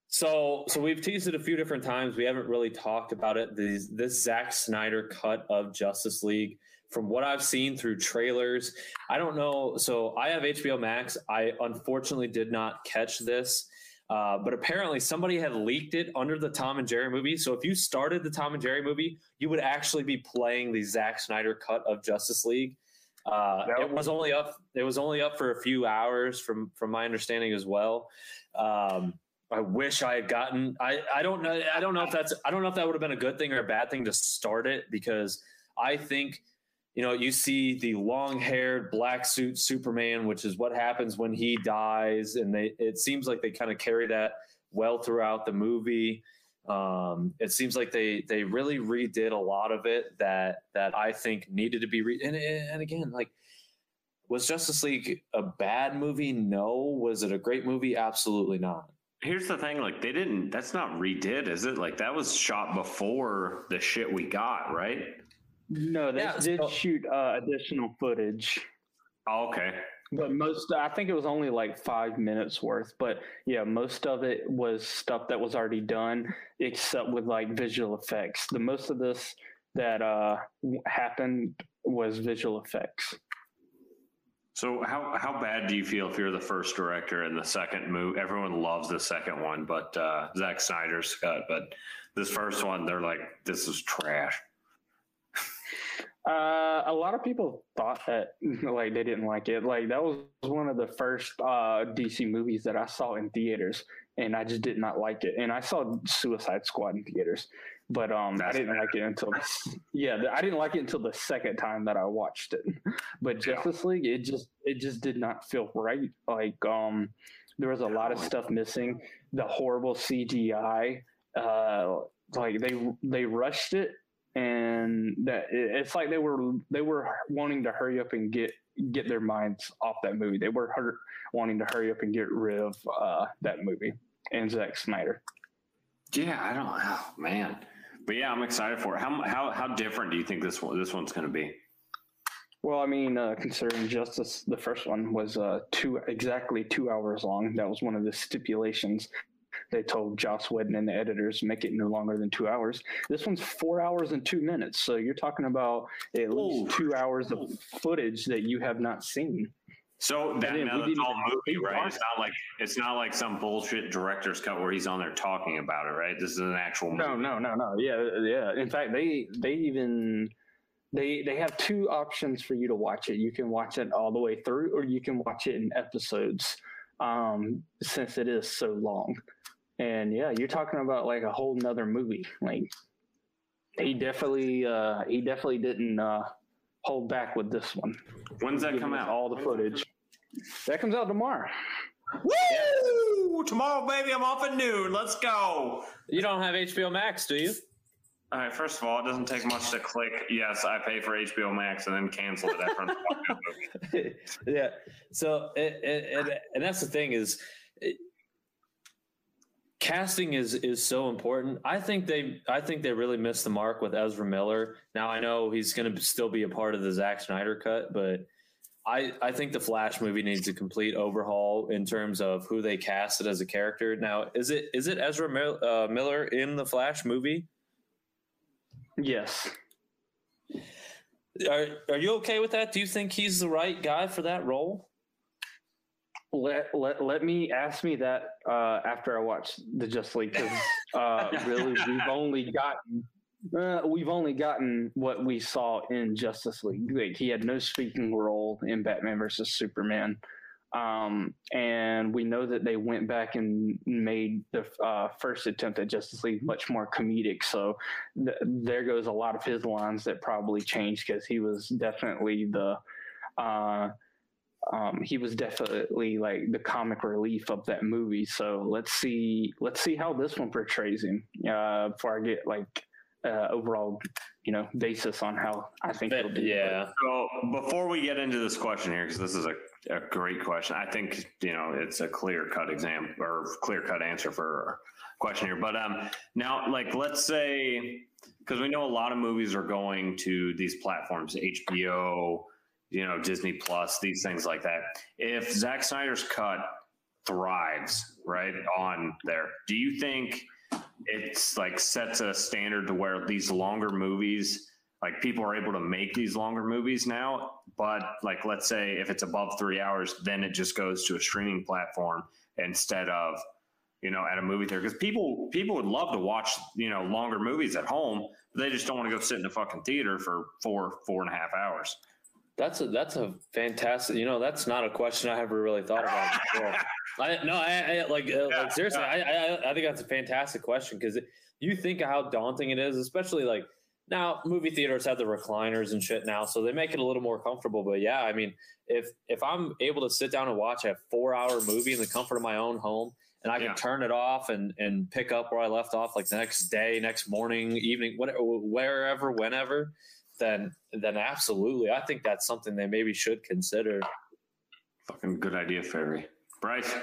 So we've teased it a few different times. We haven't really talked about it. This Zack Snyder cut of Justice League, from what I've seen through trailers, I don't know. So I have HBO Max. I unfortunately did not catch this, but apparently somebody had leaked it under the Tom and Jerry movie. So if you started the Tom and Jerry movie, you would actually be playing the Zack Snyder cut of Justice League. It was only up for a few hours from my understanding as well. I wish I had gotten, I don't know if that would have been a good thing or a bad thing to start it, because I think, you know, you see the long-haired black suit Superman, which is what happens when he dies. And it seems like they kind of carry that well throughout the movie. It seems like they really redid a lot of it that I think needed to be and again, like, was Justice League a bad movie? No. Was it a great movie? Absolutely not. Here's the thing. Like, that's not redid, is it? Like, that was shot before the shit we got, right? No, they did shoot additional footage. Oh, okay. But I think it was only like 5 minutes worth. But yeah, most of it was stuff that was already done, except with like visual effects. The most of this that happened was visual effects. So how bad do you feel if you're the first director and the second move? Everyone loves the second one, but Zack Snyder's cut. But this first one, they're like, this is trash. A lot of people thought that, like, they didn't like it. Like, that was one of the first DC movies that I saw in theaters, and I just did not like it. And I saw Suicide Squad in theaters, but I didn't like it until the second time that I watched it. But Justice League, it just did not feel right. Like, there was a lot of stuff missing. The horrible CGI, like they rushed it. And that it's like they were wanting to hurry up and get their minds off that movie. They were wanting to hurry up and get rid of that movie and Zack Snyder. Yeah, I don't know, man. But yeah, I'm excited for it. How different do you think this one's going to be? Well, I mean, considering Justice, the first one was exactly 2 hours long. That was one of the stipulations. They told Joss Whedon and the editors, make it no longer than 2 hours. This one's 4 hours and 2 minutes. So you're talking about at least 2 hours of footage that you have not seen. So that's all movie, right? It's not like some bullshit director's cut where he's on there talking about it, right? This is an actual movie. No. Yeah. In fact, they have two options for you to watch it. You can watch it all the way through, or you can watch it in episodes, since it is so long. And yeah, you're talking about like a whole nother movie. Like, he definitely didn't hold back with this one. When's that come out? All the footage. That comes out tomorrow. Woo! Tomorrow, baby, I'm off at noon. Let's go. You don't have HBO Max, do you? All right. First of all, it doesn't take much to click. Yes, I pay for HBO Max and then cancel it after the movie. Yeah. So, and that's the thing is. Casting is so important. I think they really missed the mark with Ezra Miller. Now, I know he's going to still be a part of the Zack Snyder cut, but I think the Flash movie needs a complete overhaul in terms of who they casted as a character. Now, is it Ezra Miller in the Flash movie? Yes. Are you okay with that? Do you think he's the right guy for that role? Let me ask me that after I watch the Justice League, because really we've only gotten what we saw in Justice League. Like, he had no speaking role in Batman versus Superman, and we know that they went back and made the first attempt at Justice League much more comedic. So there goes a lot of his lines that probably changed, because he was definitely the he was definitely like the comic relief of that movie. So let's see how this one portrays him before I get like overall, basis on how I think he'll do. Yeah. So before we get into this question here, because this is a great question, I think it's a clear-cut example or clear-cut answer for a question here. But now, like, let's say, because we know a lot of movies are going to these platforms, HBO, Disney Plus, these things like that. If Zack Snyder's cut thrives right on there, do you think it's like sets a standard to where these longer movies, like people are able to make these longer movies now, but like, let's say if it's above 3 hours, then it just goes to a streaming platform instead of, at a movie theater? Because people would love to watch, longer movies at home, but they just don't want to go sit in a fucking theater for four and a half hours. That's a fantastic, that's not a question I ever really thought about before. Seriously, I think that's a fantastic question, because you think of how daunting it is, especially like now movie theaters have the recliners and shit now, so they make it a little more comfortable. But yeah, I mean, if I'm able to sit down and watch a 4-hour movie in the comfort of my own home, and I can turn it off and pick up where I left off, like the next day, next morning, evening, whatever, wherever, whenever, then absolutely, I think that's something they maybe should consider. Fucking good idea, Ferry. Bryce.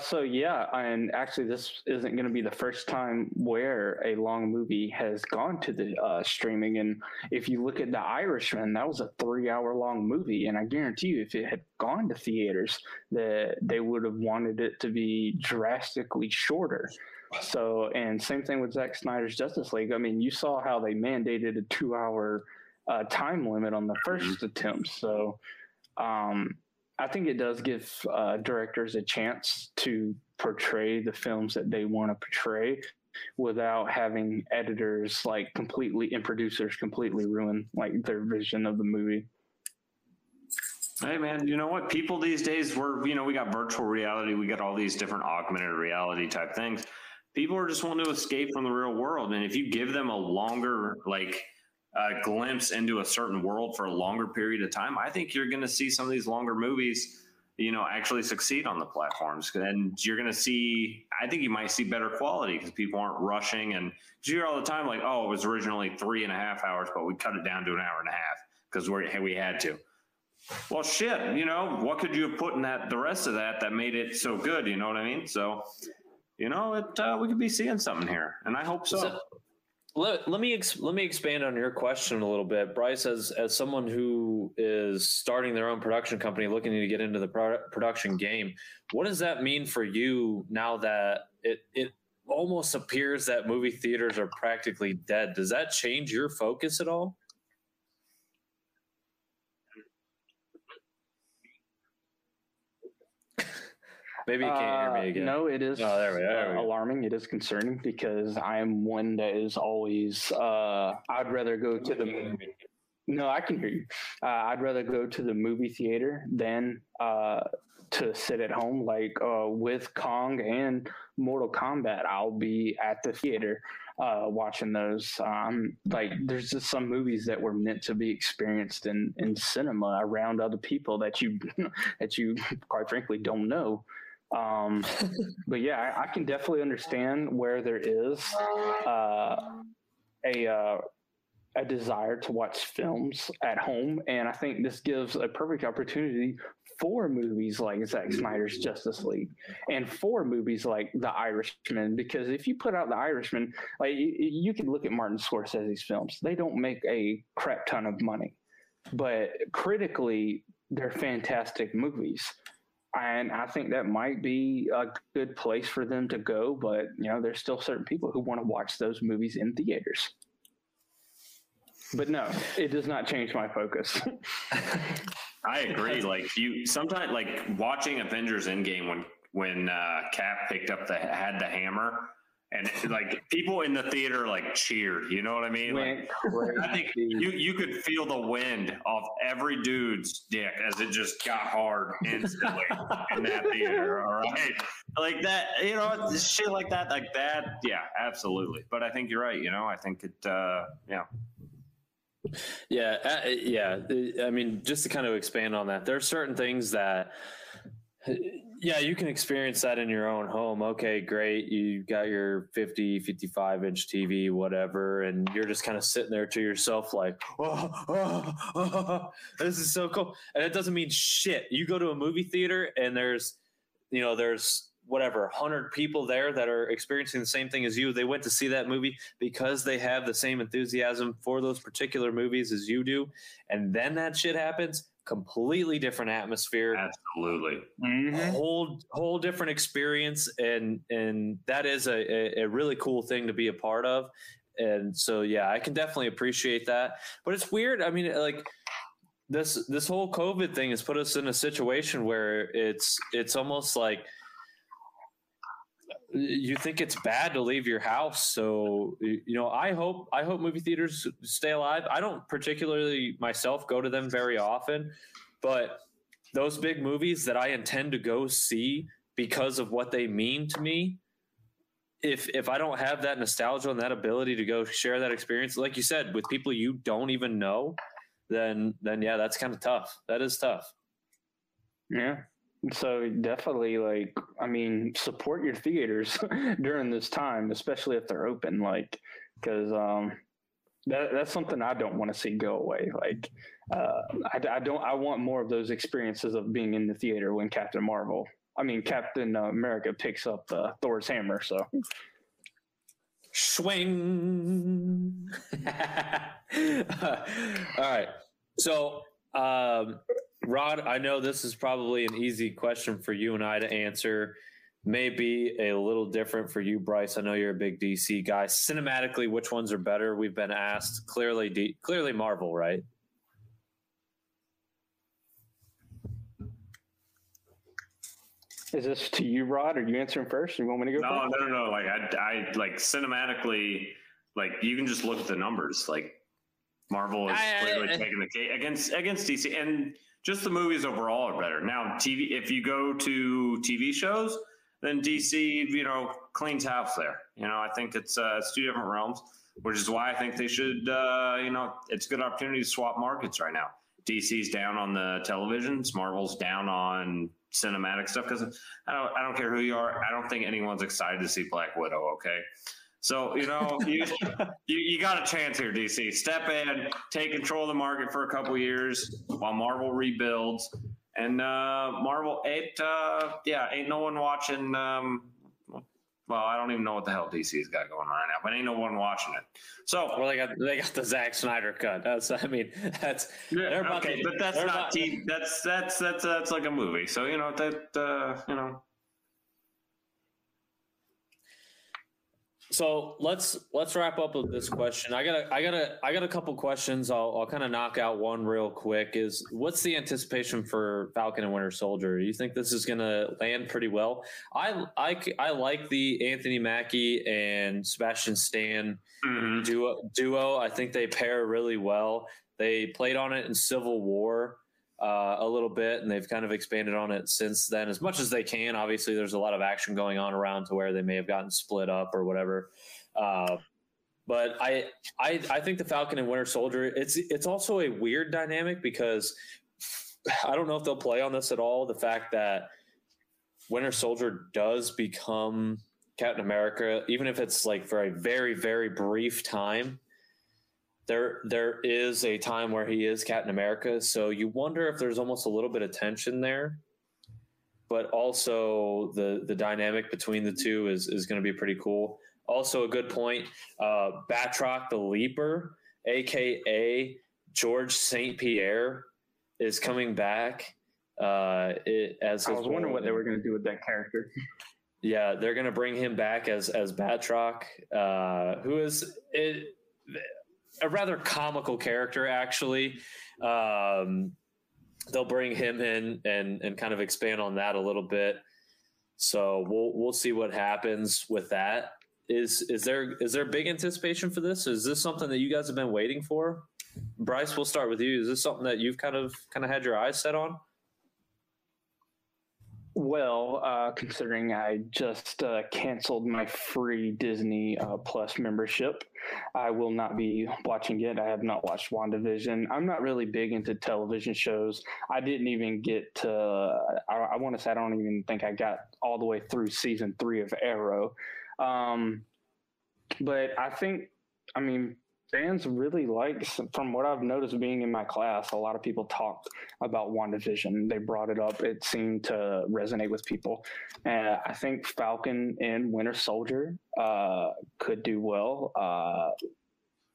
So yeah, and actually this isn't going to be the first time where a long movie has gone to the streaming. And if you look at The Irishman, that was a 3-hour long movie, and I guarantee you if it had gone to theaters, that they would have wanted it to be drastically shorter. So, and same thing with Zack Snyder's Justice League. I mean, you saw how they mandated a 2-hour time limit on the first attempt. So I think it does give directors a chance to portray the films that they want to portray without having editors and producers completely ruin their vision of the movie. Hey man, you know what? People these days, we got virtual reality, we got all these different augmented reality type things. People are just wanting to escape from the real world, and if you give them a longer a glimpse into a certain world for a longer period of time, I think you're going to see some of these longer movies, actually succeed on the platforms. And you're going to see, I think you might see better quality because people aren't rushing. And you hear all the time, it was originally 3.5 hours, but we cut it down to 1.5 hours because we had to. Well, shit, what could you have put in that, the rest of that made it so good? You know what I mean? So, we could be seeing something here, and I hope so. Let me expand on your question a little bit, Bryce. As someone who is starting their own production company, looking to get into the production game, what does that mean for you now that it almost appears that movie theaters are practically dead? Does that change your focus at all? Maybe you can't hear me again. No, it is alarming. It is concerning because I am one that is always, I'd rather go to the movie. No, I can hear you. I'd rather go to the movie theater than to sit at home. With Kong and Mortal Kombat, I'll be at the theater watching those. There's just some movies that were meant to be experienced in cinema around other people that you quite frankly don't know. But yeah, I can definitely understand where there is a desire to watch films at home, and I think this gives a perfect opportunity for movies like Zack Snyder's Justice League and for movies like The Irishman, because if you put out The Irishman, you can look at Martin Scorsese's films. They don't make a crap ton of money, but critically, they're fantastic movies. And I think that might be a good place for them to go, but there's still certain people who want to watch those movies in theaters. But no, it does not change my focus. I agree. You sometimes watching Avengers Endgame when Cap picked up had the hammer, and people in the theater cheered. You know what I mean? I think you could feel the wind off every dude's dick as it just got hard instantly in that theater. All right, that. Shit like that. Yeah, absolutely. But I think you're right. I think it. Yeah. Yeah. I mean, just to kind of expand on that, there are certain things that, yeah, you can experience that in your own home. Okay, great. You got your 50, 55 inch TV, whatever, and you're just kind of sitting there to yourself like, oh, this is so cool. And it doesn't mean shit. You go to a movie theater and there's, you know, there's whatever, 100 people there that are experiencing the same thing as you. They went to see that movie because they have the same enthusiasm for those particular movies as you do. And then that shit happens. Completely different atmosphere. Absolutely. Mm-hmm. Whole different experience. And that is a really cool thing to be a part of. And so, yeah, I can definitely appreciate that, but it's weird. I mean, like this whole COVID thing has put us in a situation where it's almost like you think it's bad to leave your house. So, you know, I hope movie theaters stay alive. I don't particularly myself go to them very often, but those big movies that I intend to go see because of what they mean to me, if I don't have that nostalgia and that ability to go share that experience, like you said, with people you don't even know, then yeah, that's kind of tough. That is tough. Yeah. So definitely, like, I mean, support your theaters during this time, especially if they're open, like, because that's something I don't want to see go away. Like, I want more of those experiences of being in the theater when Captain America picks up Thor's hammer. So swing. All right. So, Rod, I know this is probably an easy question for you and I to answer. Maybe a little different for you, Bryce. I know you're a big DC guy. Cinematically, which ones are better? We've been asked. Clearly Marvel, right? Is this to you, Rod? Are you answering first? You want me to go first? No. Like I like cinematically. Like you can just look at the numbers. Like Marvel is clearly taking the cake against DC and. Just the movies overall are better. Now, TV. If you go to TV shows, then DC, you know, cleans house there. You know, I think it's two different realms, which is why I think they should. You know, it's a good opportunity to swap markets right now. DC's down on the televisions, Marvel's down on cinematic stuff because I don't care who you are. I don't think anyone's excited to see Black Widow. Okay. So, you know, you got a chance here, DC. Step in, take control of the market for a couple years while Marvel rebuilds. And Marvel ain't no one watching. Well, I don't even know what the hell DC's got going on right now, but ain't no one watching it. So, well, they got the Zack Snyder cut. That's like a movie. So, you know that you know. So let's wrap up with this question. I got a couple questions. I'll kind of knock out one real quick. Is what's the anticipation for Falcon and Winter Soldier? You think this is going to land pretty well? I like the Anthony Mackie and Sebastian Stan mm-hmm. duo. I think they pair really well. They played on it in Civil War a little bit, and they've kind of expanded on it since then as much as they can. Obviously, there's a lot of action going on around to where they may have gotten split up or whatever. But I think the Falcon and Winter Soldier, it's also a weird dynamic because I don't know if they'll play on this at all. The fact that Winter Soldier does become Captain America, even if it's like for a very, very brief time. There is a time where he is Captain America, so you wonder if there's almost a little bit of tension there. But also the dynamic between the two is going to be pretty cool. Also a good point, Batroc the Leaper, a.k.a. George St. Pierre, is coming back. I was wondering what they were going to do with that character. Yeah, they're going to bring him back as Batroc, who is... a rather comical character, actually. They'll bring him in and kind of expand on that a little bit. So we'll see what happens with that. Is there big anticipation for this? Is this something that you guys have been waiting for? Bryce, we'll start with you. Is this something that you've kind of had your eyes set on? Well, considering I just canceled my free Disney Plus membership, I will not be watching it. I have not watched WandaVision. I'm not really big into television shows. I didn't even get to, I want to say I don't even think I got all the way through season 3 of Arrow. But I think, I mean, fans really like, from what I've noticed being in my class, a lot of people talked about WandaVision. They brought it up. It seemed to resonate with people. I think Falcon and Winter Soldier could do well.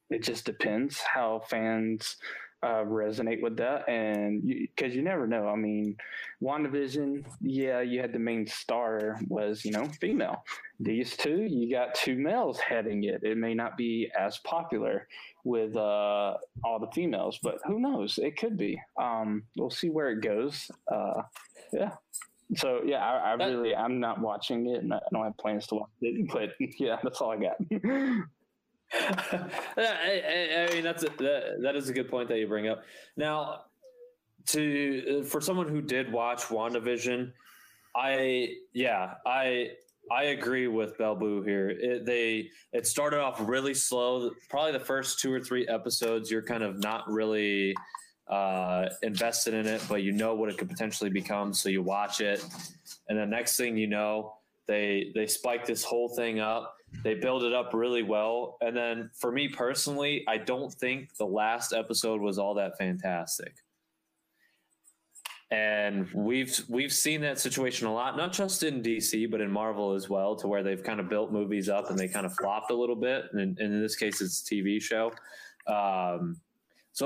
It just depends how fans resonate with that, and because you never know. I mean, WandaVision, yeah, you had the main star was, you know, female. These two, you got two males heading it. It may not be as popular with all the females, but who knows? It could be. We'll see where it goes. Yeah. So yeah, I'm not watching it, and I don't have plans to watch it. But yeah, that's all I got. I mean, that is a good point that you bring up. Now, for someone who did watch WandaVision, I agree with Belbu here. It started off really slow. Probably the first 2 or 3 episodes, you're kind of not really invested in it, but you know what it could potentially become, so you watch it, and the next thing you know, they spike this whole thing up. They build it up really well. And then for me personally, I don't think the last episode was all that fantastic. And we've seen that situation a lot, not just in DC, but in Marvel as well, to where they've kind of built movies up and they kind of flopped a little bit. And in this case, it's a TV show. So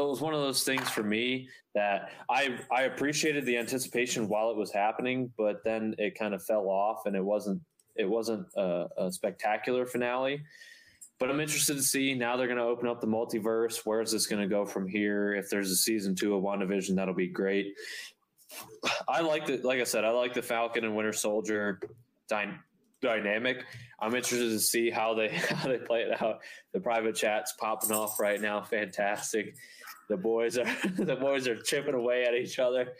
it was one of those things for me that I appreciated the anticipation while it was happening, but then it kind of fell off and it wasn't a spectacular finale. But I'm interested to see, now they're going to open up the multiverse. Where is this going to go from here? If there's a season 2 of WandaVision, that'll be great. I like the Falcon and Winter Soldier dynamic. I'm interested to see how they play it out. The private chat's popping off right now. Fantastic. The boys are chipping away at each other.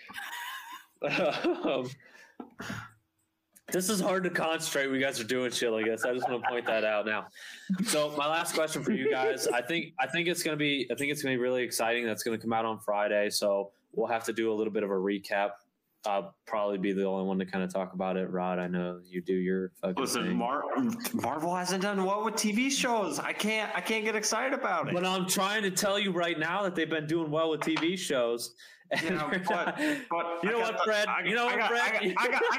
This is hard to concentrate. You guys are doing shit like this. I just want to point that out now. So my last question for you guys, I think it's going to be really exciting. That's going to come out on Friday. So we'll have to do a little bit of a recap. I'll probably be the only one to kind of talk about it. Rod, I know you do your fucking thing. Marvel hasn't done well with TV shows. I can't get excited about it. But I'm trying to tell you right now that they've been doing well with TV shows. You know what, Fred? I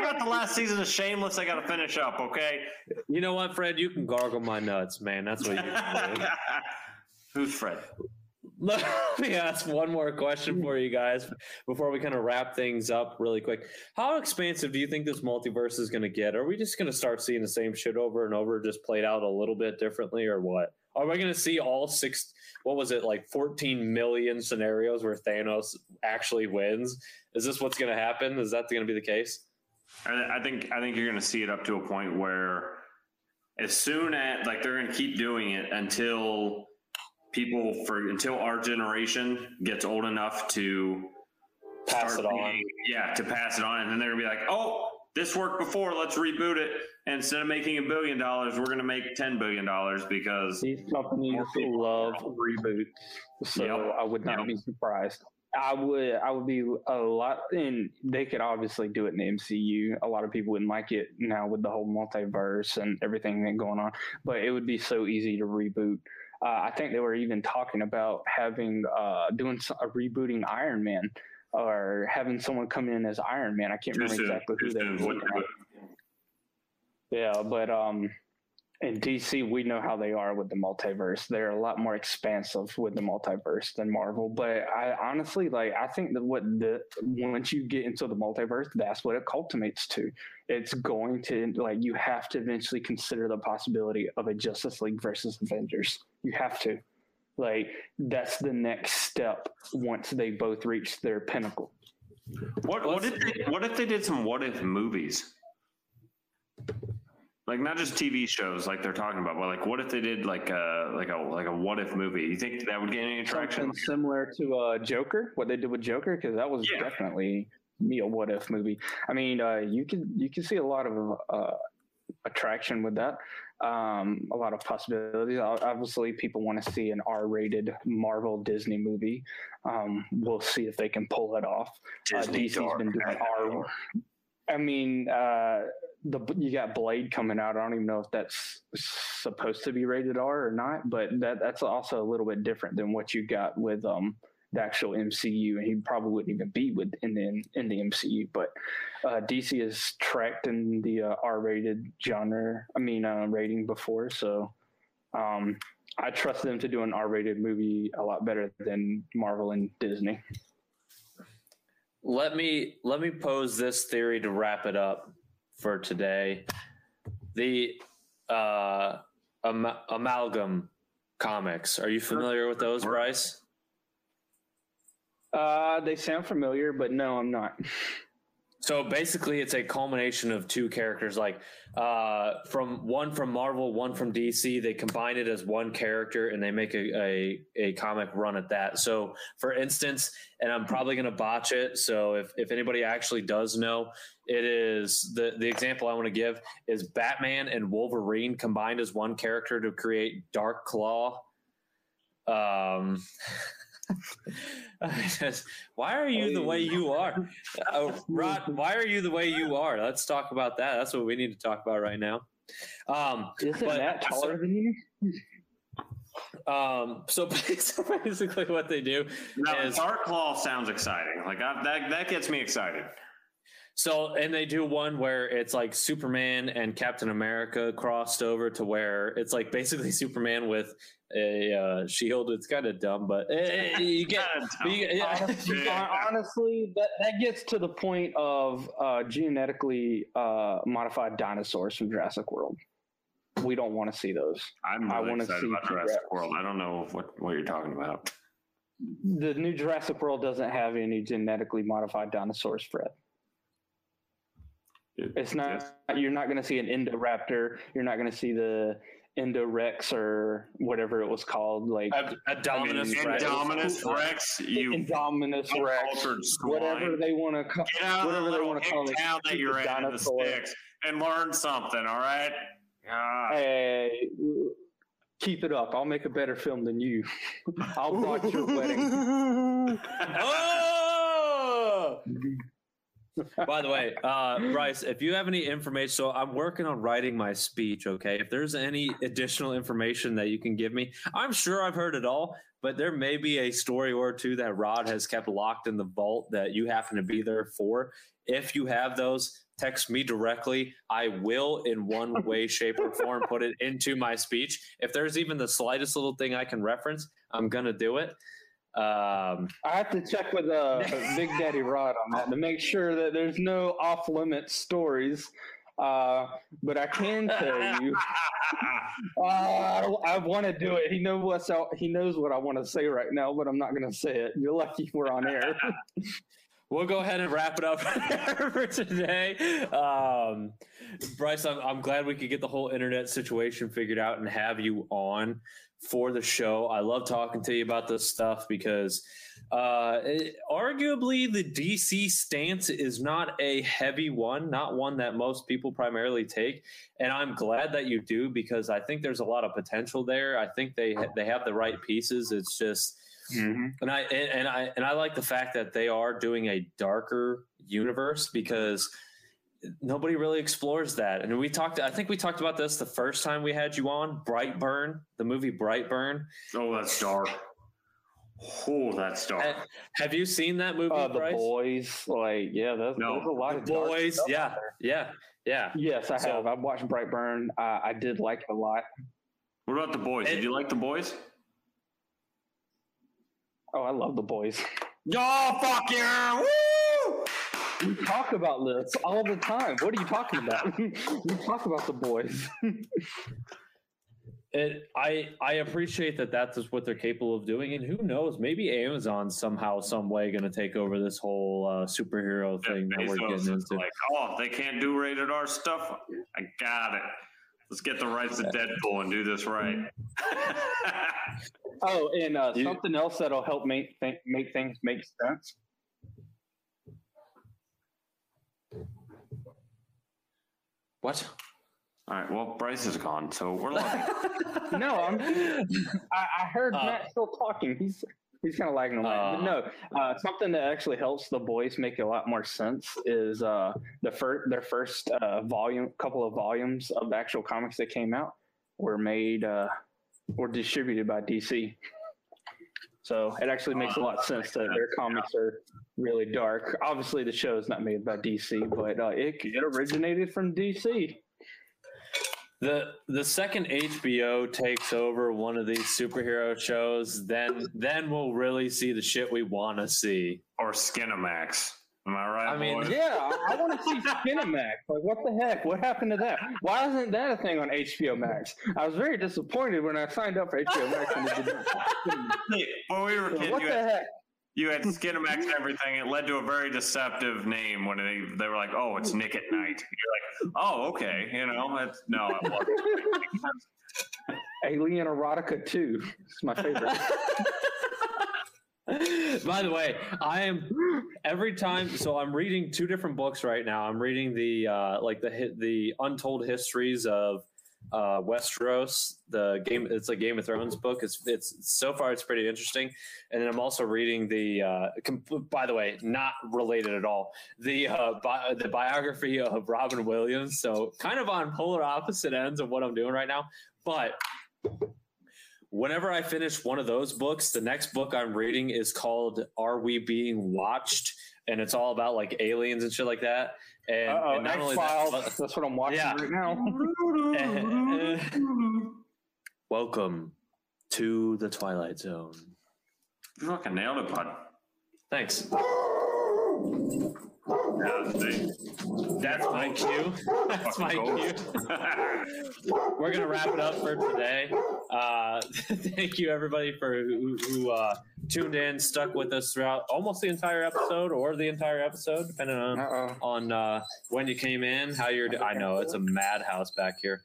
got the last season of Shameless I got to finish up, okay? You know what, Fred? You can gargle my nuts, man. That's what you can do. Who's Fred? Let me ask one more question for you guys before we kind of wrap things up really quick. How expansive do you think this multiverse is going to get? Are we just going to start seeing the same shit over and over, just played out a little bit differently, or what? Are we going to see all 6... what was it, like 14 million scenarios where Thanos actually wins? Is this what's going to happen? Is that going to be the case? I think you're going to see it up to a point where as soon as, like, they're going to keep doing it until our generation gets old enough to pass it on. And then they're going to be like, oh, this worked before, let's reboot it. And instead of making $1 billion, we're going to make $10 billion because these companies love reboots. So yep. I would not be surprised. I would be a lot, and they could obviously do it in the MCU. A lot of people wouldn't like it now with the whole multiverse and everything that's going on, but it would be so easy to reboot. I think they were even talking about having rebooting Iron Man, or having someone come in as Iron Man. I can't remember exactly who that was. Yeah, but in DC, we know how they are with the multiverse. They're a lot more expansive with the multiverse than Marvel. But I honestly, like, I think that once you get into the multiverse, that's what it culminates to. It's going to, like, you have to eventually consider the possibility of a Justice League versus Avengers. You have to. Like, that's the next step once they both reach their pinnacle. What if they did some what if movies? Like, not just TV shows, like they're talking about, but like what if they did like a what if movie? You think that would get any attraction? Something similar to Joker, what they did with Joker, because that was definitely what if movie. I mean, you can see a lot of attraction with that. A lot of possibilities. Obviously, people want to see an R-rated Marvel Disney movie. We'll see if they can pull it off. DC's been doing R. I mean, you got Blade coming out. I don't even know if that's supposed to be rated R or not, but that's also a little bit different than what you got with the actual MCU, and he probably wouldn't even be in the MCU. But DC has tracked in the R-rated genre. I mean, rating before, so I trust them to do an R-rated movie a lot better than Marvel and Disney. Let me pose this theory to wrap it up for today. The amalgam comics. Are you familiar with those, Bryce? They sound familiar, but no, I'm not. So basically it's a culmination of two characters, like from Marvel, one from DC. They combine it as one character and they make a comic run at that. So for instance, and I'm probably going to botch it, so if anybody actually does know, it is the example I want to give is Batman and Wolverine combined as one character to create Dark Claw. Why are you the way you are? Rod, why are you the way you are? Let's talk about that. That's what we need to talk about right now. Isn't that taller than you? So basically what they do is... Dark Claw sounds exciting. Like that gets me excited. So, and they do one where it's like Superman and Captain America crossed over to where it's like basically Superman with a shield. It's kind of dumb, but you get honestly that gets to the point of genetically modified dinosaurs from Jurassic World. We don't want to see those. I'm really excited about Jurassic World. I don't know what you're talking about. The new Jurassic World doesn't have any genetically modified dinosaurs, Fred. It's not. You're not going to see an Indoraptor. You're not going to see the Indorex or whatever it was called, like Indominus Rex. Indominus Rex. Whatever they want to call. Get out of the little town that you're in the sticks and learn something. All right. Hey, keep it up. I'll make a better film than you. I'll watch your wedding. Oh. By the way, Bryce, if you have any information, so I'm working on writing my speech, okay? If there's any additional information that you can give me, I'm sure I've heard it all, but there may be a story or two that Rod has kept locked in the vault that you happen to be there for. If you have those, text me directly. I will, in one way, shape, or form, put it into my speech. If there's even the slightest little thing I can reference, I'm going to do it. I have to check with Big Daddy Rod on that to make sure that there's no off-limits stories. But I can tell you, I want to do it. He knows what I want to say right now, but I'm not going to say it. You're lucky we're on air. We'll go ahead and wrap it up for today. Bryce, I'm glad we could get the whole internet situation figured out and have you on for the show. I love talking to you about this stuff because arguably the DC stance is not a heavy one, not one that most people primarily take. And I'm glad that you do, because I think there's a lot of potential there. I think they have the right pieces. It's just... Mm-hmm. And I like the fact that they are doing a darker universe, because nobody really explores that. And I think we talked about this the first time we had you on, Brightburn, the movie Brightburn. Oh, that's dark. Oh, that's dark. Have you seen that movie, Bryce? The Boys? Like, yeah, there's a lot of Boys. Dark stuff yeah. Yes, I have. I've watched Brightburn. I did like it a lot. What about The Boys? Did you like The Boys? Oh, I love The Boys. Oh, fuck yeah. Woo! We talk about this all the time. What are you talking about? We talk about The Boys. I appreciate that that's what they're capable of doing. And who knows, maybe Amazon's somehow, some way going to take over this whole superhero thing that we're getting into. Like, they can't do rated R stuff? I got it. Let's get the rights to Deadpool and do this right. and something else that'll help make things make sense. What? All right. Well, Bryce is gone, so we're lagging. No, I heard Matt still talking. He's kind of lagging away. But no, something that actually helps the boys make a lot more sense is their first volume, couple of volumes of the actual comics that came out were made or distributed by DC. So it actually makes a lot of sense that their comics are really dark. Obviously, the show is not made by DC, but it originated from DC. The second HBO takes over one of these superhero shows, then we'll really see the shit we want to see. Or Skinamax. Am I right? I mean, boys? Yeah, I want to see Skinamax. Like, what the heck? What happened to that? Why isn't that a thing on HBO Max? I was very disappointed when I signed up for HBO Max. And when we were kids, you had Skinamax and everything. It led to a very deceptive name when they were like, oh, it's Nick at Night. You're like, oh, okay. You know, it wasn't. Alien Erotica 2 is my favorite. By the way, I'm reading two different books right now. I'm reading the Untold Histories of Westeros. It's a Game of Thrones book. It's so far it's pretty interesting. And then I'm also reading by the way, not related at all, the biography of Robin Williams. So kind of on polar opposite ends of what I'm doing right now, but. Whenever I finish one of those books, the next book I'm reading is called Are We Being Watched? And it's all about like aliens and shit like that. And not only that, but that's what I'm watching right now. Welcome to the Twilight Zone. You fucking nailed it, bud. Thanks. That's my cue. That's my cue. We're gonna wrap it up for today. Thank you everybody for who tuned in, stuck with us throughout almost the entire episode, or the entire episode, depending on when you came in, how you're. I know it's a madhouse back here.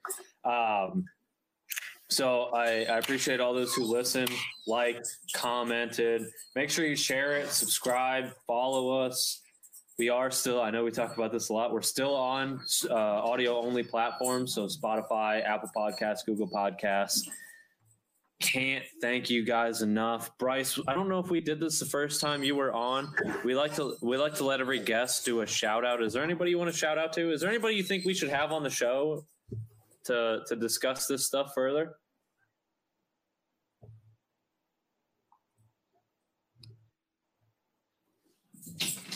So I appreciate all those who listened, liked, commented. Make sure you share it, subscribe, follow us. We are still, I know we talk about this a lot, we're still on audio-only platforms, so Spotify, Apple Podcasts, Google Podcasts. Can't thank you guys enough. Bryce, I don't know if we did this the first time you were on. We like to let every guest do a shout-out. Is there anybody you want to shout out to? Is there anybody you think we should have on the show to discuss this stuff further?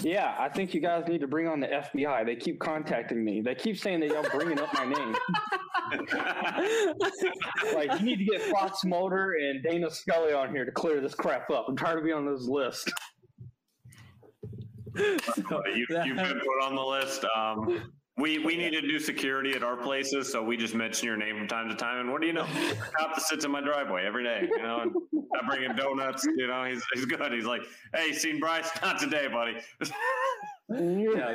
Yeah, I think you guys need to bring on the FBI. They keep contacting me. They keep saying that y'all bringing up my name. Like, you need to get Fox Mulder and Dana Scully on here to clear this crap up. I'm tired of being on those lists. You've been put on the list. We need to do security at our places, so we just mention your name from time to time. And what do you know? The cop that sits in my driveway every day, you know, and I bring him donuts. You know, he's good. He's like, hey, seen Bryce? Not today, buddy. I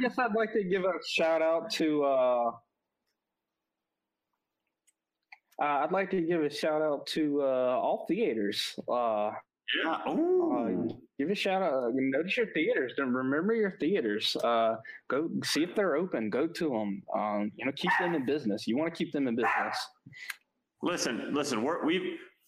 guess I'd like to give a shout out to. I'd like to give a shout out to all theaters. Yeah. Give a shout out. Notice your theaters. Remember your theaters. Go see if they're open. Go to them. Keep them in business. You want to keep them in business. Listen.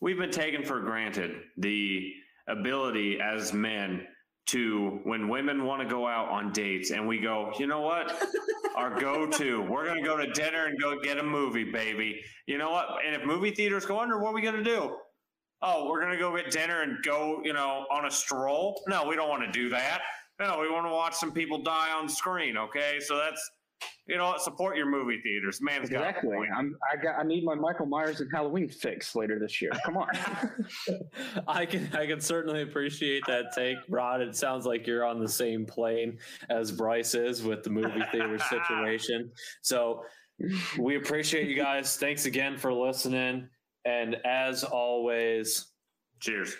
We've been taken for granted the ability as men to, when women want to go out on dates, and we go, you know what? Our go-to. We're gonna go to dinner and go get a movie, baby. You know what? And if movie theaters go under, what are we gonna do? Oh, we're going to go get dinner and go, on a stroll? No, we don't want to do that. No, we want to watch some people die on screen, okay? So that's, support your movie theaters. Man's exactly. Got a point. I need my Michael Myers and Halloween fix later this year. Come on. I can certainly appreciate that take, Rod. It sounds like you're on the same plane as Bryce is with the movie theater situation. So we appreciate you guys. Thanks again for listening. And as always, cheers.